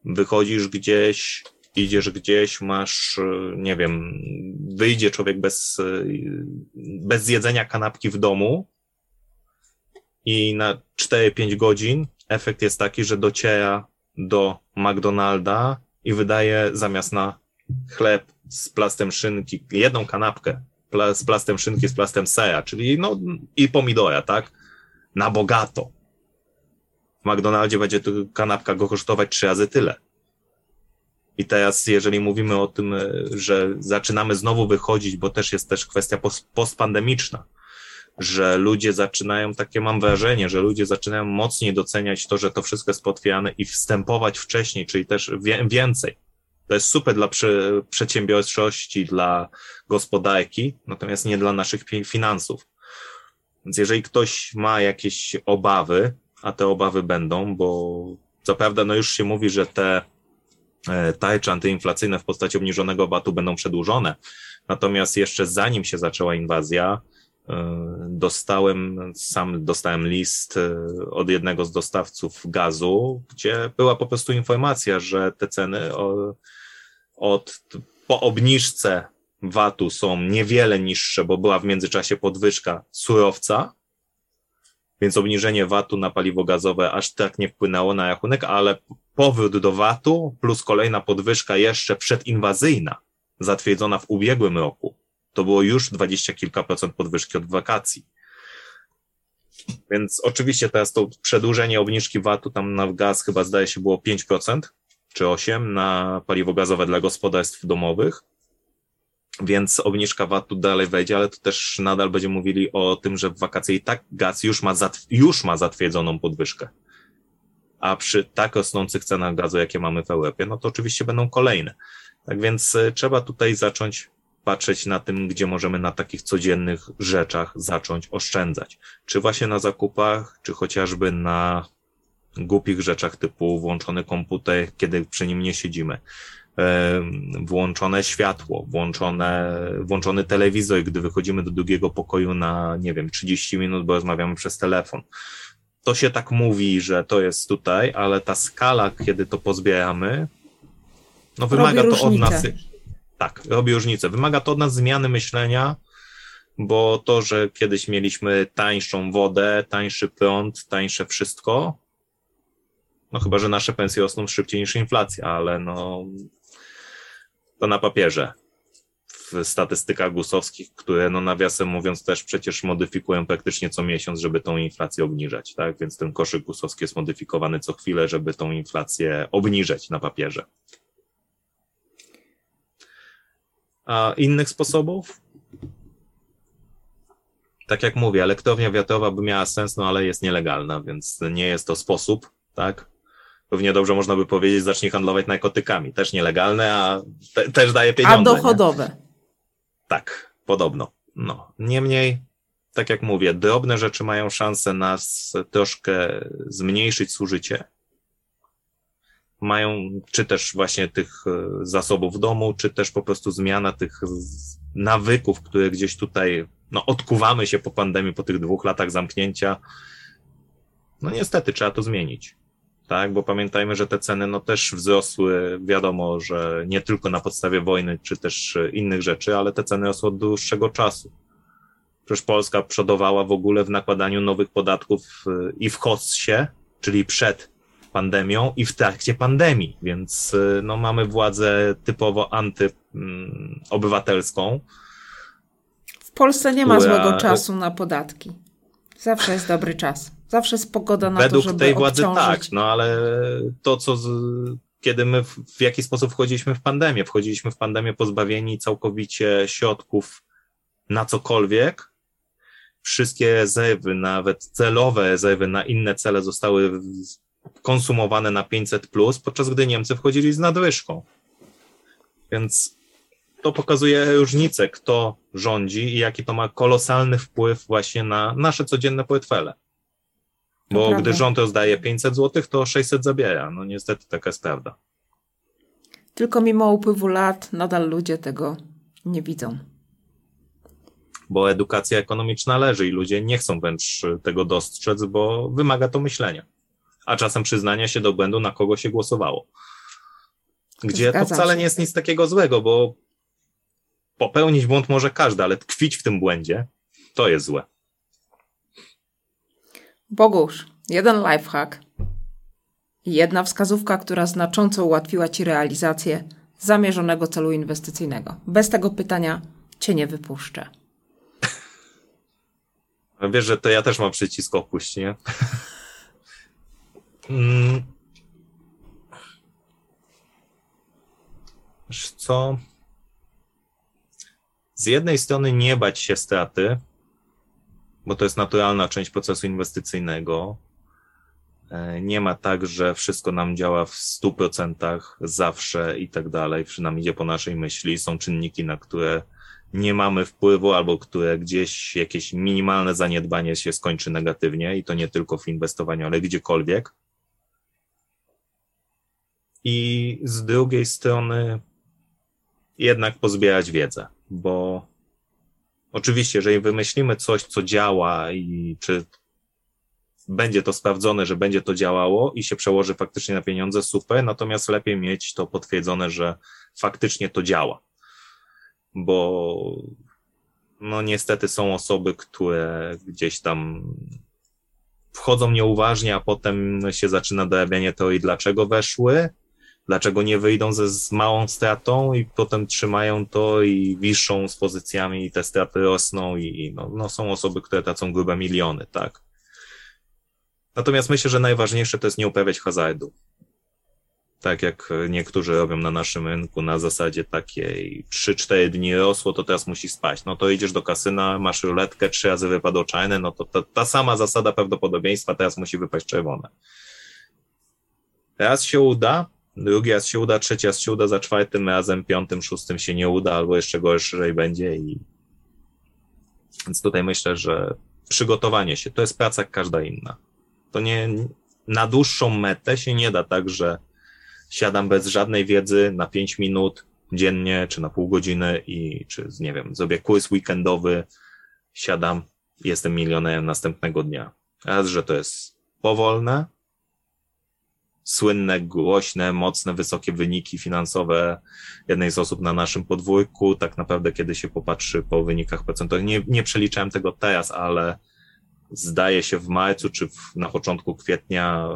Wychodzisz gdzieś, idziesz gdzieś, masz, nie wiem, wyjdzie człowiek bez, bez jedzenia kanapki w domu i na cztery pięć godzin efekt jest taki, że dociera do McDonalda i wydaje zamiast na chleb z plastem szynki, jedną kanapkę pla, z plastem szynki, z plastem sera, czyli no i pomidora, tak? Na bogato. W McDonaldzie będzie kanapka go kosztować trzy razy tyle. I teraz, jeżeli mówimy o tym, że zaczynamy znowu wychodzić, bo też jest też kwestia postpandemiczna, że ludzie zaczynają, takie mam wrażenie, że ludzie zaczynają mocniej doceniać to, że to wszystko jest potwierane i wstępować wcześniej, czyli też więcej. To jest super dla przedsiębiorczości, dla gospodarki, natomiast nie dla naszych finansów. Więc jeżeli ktoś ma jakieś obawy, a te obawy będą, bo co prawda no już się mówi, że te tarcze antyinflacyjne w postaci obniżonego V A T-u będą przedłużone, natomiast jeszcze zanim się zaczęła inwazja, dostałem, sam dostałem list od jednego z dostawców gazu, gdzie była po prostu informacja, że te ceny od, od po obniżce V A T-u są niewiele niższe, bo była w międzyczasie podwyżka surowca, więc obniżenie V A T-u na paliwo gazowe aż tak nie wpłynęło na rachunek, ale powrót do V A T-u plus kolejna podwyżka jeszcze przedinwazyjna, zatwierdzona w ubiegłym roku, to było już dwadzieścia kilka procent podwyżki od wakacji. Więc oczywiście teraz to przedłużenie obniżki V A T-u tam na gaz chyba zdaje się było pięć procent czy osiem procent na paliwo gazowe dla gospodarstw domowych, więc obniżka V A T-u dalej wejdzie, ale to też nadal będziemy mówili o tym, że w wakacje i tak gaz już ma, zatw- już ma zatwierdzoną podwyżkę. A przy tak rosnących cenach gazu, jakie mamy w Europie, no to oczywiście będą kolejne. Tak więc trzeba tutaj zacząć patrzeć na tym, gdzie możemy na takich codziennych rzeczach zacząć oszczędzać. Czy właśnie na zakupach, czy chociażby na głupich rzeczach typu włączony komputer, kiedy przy nim nie siedzimy. Włączone światło, włączone, włączony telewizor, gdy wychodzimy do drugiego pokoju na, nie wiem, trzydzieści minut, bo rozmawiamy przez telefon. To się tak mówi, że to jest tutaj, ale ta skala, kiedy to pozbieramy, no wymaga robi to różnicę. Od nas... Tak, robi różnicę. Wymaga to od nas zmiany myślenia, bo to, że kiedyś mieliśmy tańszą wodę, tańszy prąd, tańsze wszystko, no chyba, że nasze pensje rosną szybciej niż inflacja, ale no to na papierze, w statystykach GUS-owskich, które no nawiasem mówiąc też przecież modyfikują praktycznie co miesiąc, żeby tą inflację obniżać, tak? Więc ten koszyk GUS-owski jest modyfikowany co chwilę, żeby tą inflację obniżać na papierze. A innych sposobów? tak jak mówię, elektrownia wiatrowa by miała sens, no ale jest nielegalna, więc nie jest to sposób, tak? Równie dobrze można by powiedzieć, zacznij handlować narkotykami, też nielegalne, a te, też daje pieniądze. A dochodowe. Nie? Tak, podobno. No, niemniej, tak jak mówię, drobne rzeczy mają szansę nas troszkę zmniejszyć zużycie. Mają, czy też właśnie tych zasobów w domu, czy też po prostu zmiana tych nawyków, które gdzieś tutaj, no, odkuwamy się po pandemii, po tych dwóch latach zamknięcia. No niestety trzeba to zmienić, tak, bo pamiętajmy, że te ceny, no, też wzrosły, wiadomo, że nie tylko na podstawie wojny, czy też innych rzeczy, ale te ceny rosły od dłuższego czasu. Przecież Polska przodowała w ogóle w nakładaniu nowych podatków i w hossie, czyli przed pandemią i w trakcie pandemii, więc no, mamy władzę typowo antyobywatelską. W Polsce nie ma która... złego czasu na podatki. Zawsze jest dobry czas. Zawsze jest pogoda na Według to, żeby tej władzy obciążyć. Tak, no ale to, co z, kiedy my w, w jaki sposób wchodziliśmy w pandemię? Wchodziliśmy w pandemię pozbawieni całkowicie środków na cokolwiek. Wszystkie rezerwy, nawet celowe rezerwy na inne cele zostały konsumowane na pięćset plus, podczas gdy Niemcy wchodzili z nadwyżką. Więc to pokazuje różnicę, kto rządzi i jaki to ma kolosalny wpływ właśnie na nasze codzienne portfele. Bo Naprawdę. Gdy rząd rozdaje pięćset złotych, to sześćset zabiera. No niestety taka jest prawda. Tylko mimo upływu lat nadal ludzie tego nie widzą. Bo edukacja ekonomiczna leży i ludzie nie chcą wręcz tego dostrzec, bo wymaga to myślenia. A czasem przyznania się do błędu, na kogo się głosowało. Gdzie Zgadza to wcale się. Nie jest nic takiego złego, bo popełnić błąd może każdy, ale tkwić w tym błędzie to jest złe. Bogusz, jeden lifehack i jedna wskazówka, która znacząco ułatwiła Ci realizację zamierzonego celu inwestycyjnego. Bez tego pytania Cię nie wypuszczę. Wiesz, że to ja też mam przycisk opuść, nie? Hmm. Wiesz co? Z jednej strony nie bać się straty, bo to jest naturalna część procesu inwestycyjnego. Nie ma tak, że wszystko nam działa w stu procentach zawsze i tak dalej, przynajmniej idzie po naszej myśli. Są czynniki, na które nie mamy wpływu albo które gdzieś jakieś minimalne zaniedbanie się skończy negatywnie i to nie tylko w inwestowaniu, ale gdziekolwiek. I z drugiej strony jednak pozbierać wiedzę, bo oczywiście, jeżeli wymyślimy coś, co działa i czy będzie to sprawdzone, że będzie to działało i się przełoży faktycznie na pieniądze, super, natomiast lepiej mieć to potwierdzone, że faktycznie to działa, bo no niestety są osoby, które gdzieś tam wchodzą nieuważnie, a potem się zaczyna dorabianie teorii, dlaczego weszły, dlaczego nie wyjdą ze, z małą stratą i potem trzymają to i wiszą z pozycjami i te straty rosną i, i no, no są osoby, które tracą grube miliony, tak. Natomiast myślę, że najważniejsze to jest nie uprawiać hazardu. Tak jak niektórzy robią na naszym rynku na zasadzie takiej trzy cztery dni rosło, to teraz musi spaść. No to idziesz do kasyna, masz ruletkę, trzy razy wypadło czarne, no to ta, ta sama zasada prawdopodobieństwa, teraz musi wypaść czerwone. Raz się uda, drugi raz się uda, trzeci raz się uda, za czwartym razem, piątym, szóstym się nie uda, albo jeszcze gorzej będzie. I... Więc tutaj myślę, że przygotowanie się, to jest praca jak każda inna. To nie, na dłuższą metę się nie da tak, że siadam bez żadnej wiedzy na pięć minut dziennie, czy na pół godziny i czy, nie wiem, zrobię kurs weekendowy, siadam, jestem milionerem następnego dnia. Raz, że to jest powolne, słynne, głośne, mocne, wysokie wyniki finansowe jednej z osób na naszym podwórku. Tak naprawdę, kiedy się popatrzy po wynikach procentowych, nie, nie przeliczałem tego teraz, ale zdaje się w marcu czy w, na początku kwietnia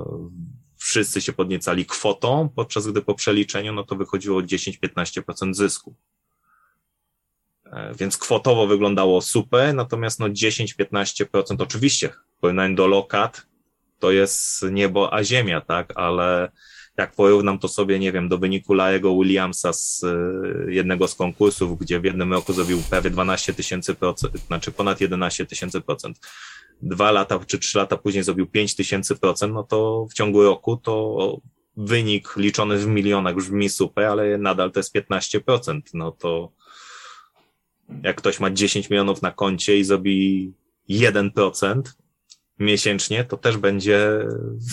wszyscy się podniecali kwotą, podczas gdy po przeliczeniu no to wychodziło dziesięć do piętnastu procent zysku. Więc kwotowo wyglądało super, natomiast no dziesięć do piętnastu procent oczywiście w porównaniu do lokat to jest niebo a ziemia, tak, ale Jak porównam to sobie, nie wiem, do wyniku Larry'ego Williamsa z jednego z konkursów, gdzie w jednym roku zrobił prawie dwanaście tysięcy procent, znaczy ponad jedenaście tysięcy procent. Dwa lata czy trzy lata później zrobił pięć tysięcy procent, no to w ciągu roku to wynik liczony w milionach brzmi super, ale nadal to jest piętnaście procent. No to jak ktoś ma dziesięć milionów na koncie i zrobi jeden procent miesięcznie, to też będzie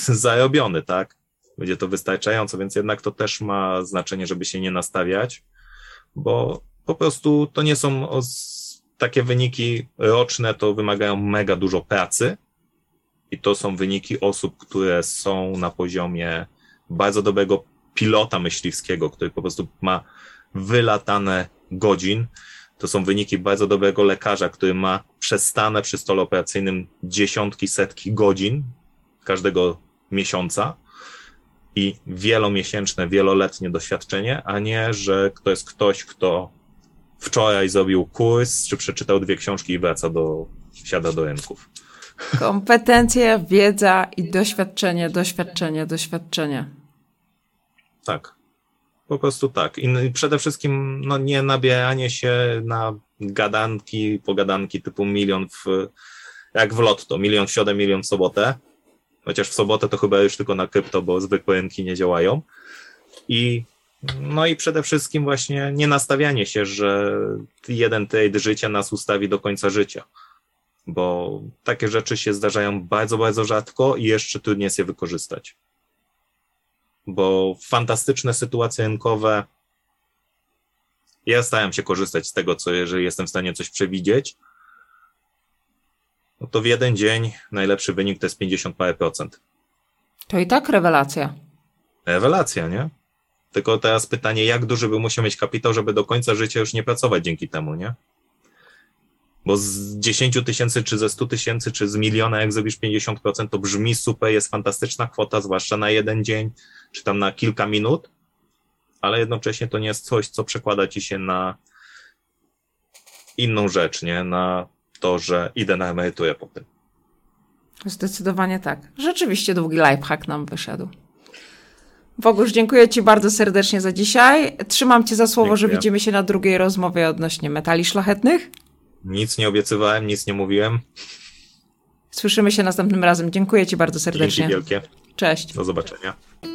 zarobiony, tak? Będzie to wystarczająco, więc jednak to też ma znaczenie, żeby się nie nastawiać, bo po prostu to nie są os- takie wyniki roczne, to wymagają mega dużo pracy i to są wyniki osób, które są na poziomie bardzo dobrego pilota myśliwskiego, który po prostu ma wylatane godzin. To są wyniki bardzo dobrego lekarza, który ma przestane przy stole operacyjnym dziesiątki, setki godzin każdego miesiąca i wielomiesięczne, wieloletnie doświadczenie, a nie, że to jest ktoś, kto wczoraj zrobił kurs, czy przeczytał dwie książki i wraca do, siada do rynków. Kompetencje, wiedza i doświadczenie, doświadczenie, doświadczenie. Tak. Po prostu tak. I przede wszystkim no, nie nabieranie się na gadanki, pogadanki typu milion w, jak w lotto, milion w środę, milion w sobotę. Chociaż w sobotę to chyba już tylko na krypto, bo zwykłe rynki nie działają. I, no i przede wszystkim właśnie nie nastawianie się, że jeden trade życia nas ustawi do końca życia, bo takie rzeczy się zdarzają bardzo, bardzo rzadko i jeszcze trudniej jest je wykorzystać. Bo fantastyczne sytuacje rynkowe, ja staram się korzystać z tego, co jeżeli jestem w stanie coś przewidzieć, no to w jeden dzień najlepszy wynik to jest pięćdziesiąt parę procent. To i tak rewelacja. Rewelacja, nie? Tylko teraz pytanie, jak duży by musiał mieć kapitał, żeby do końca życia już nie pracować dzięki temu, nie? Bo z dziesięć tysięcy, czy ze sto tysięcy, czy z miliona, jak zrobisz pięćdziesiąt procent, to brzmi super, jest fantastyczna kwota, zwłaszcza na jeden dzień, czy tam na kilka minut, ale jednocześnie to nie jest coś, co przekłada ci się na inną rzecz, nie? Na to, że idę na emeryturę po tym. Zdecydowanie tak. Rzeczywiście długi lifehack nam wyszedł. Bogusz, dziękuję Ci bardzo serdecznie za dzisiaj. Trzymam Cię za słowo, dziękuję. Że widzimy się na drugiej rozmowie odnośnie metali szlachetnych. Nic nie obiecywałem, nic nie mówiłem. Słyszymy się następnym razem. Dziękuję Ci bardzo serdecznie. Dzięki wielkie. Cześć. Do zobaczenia.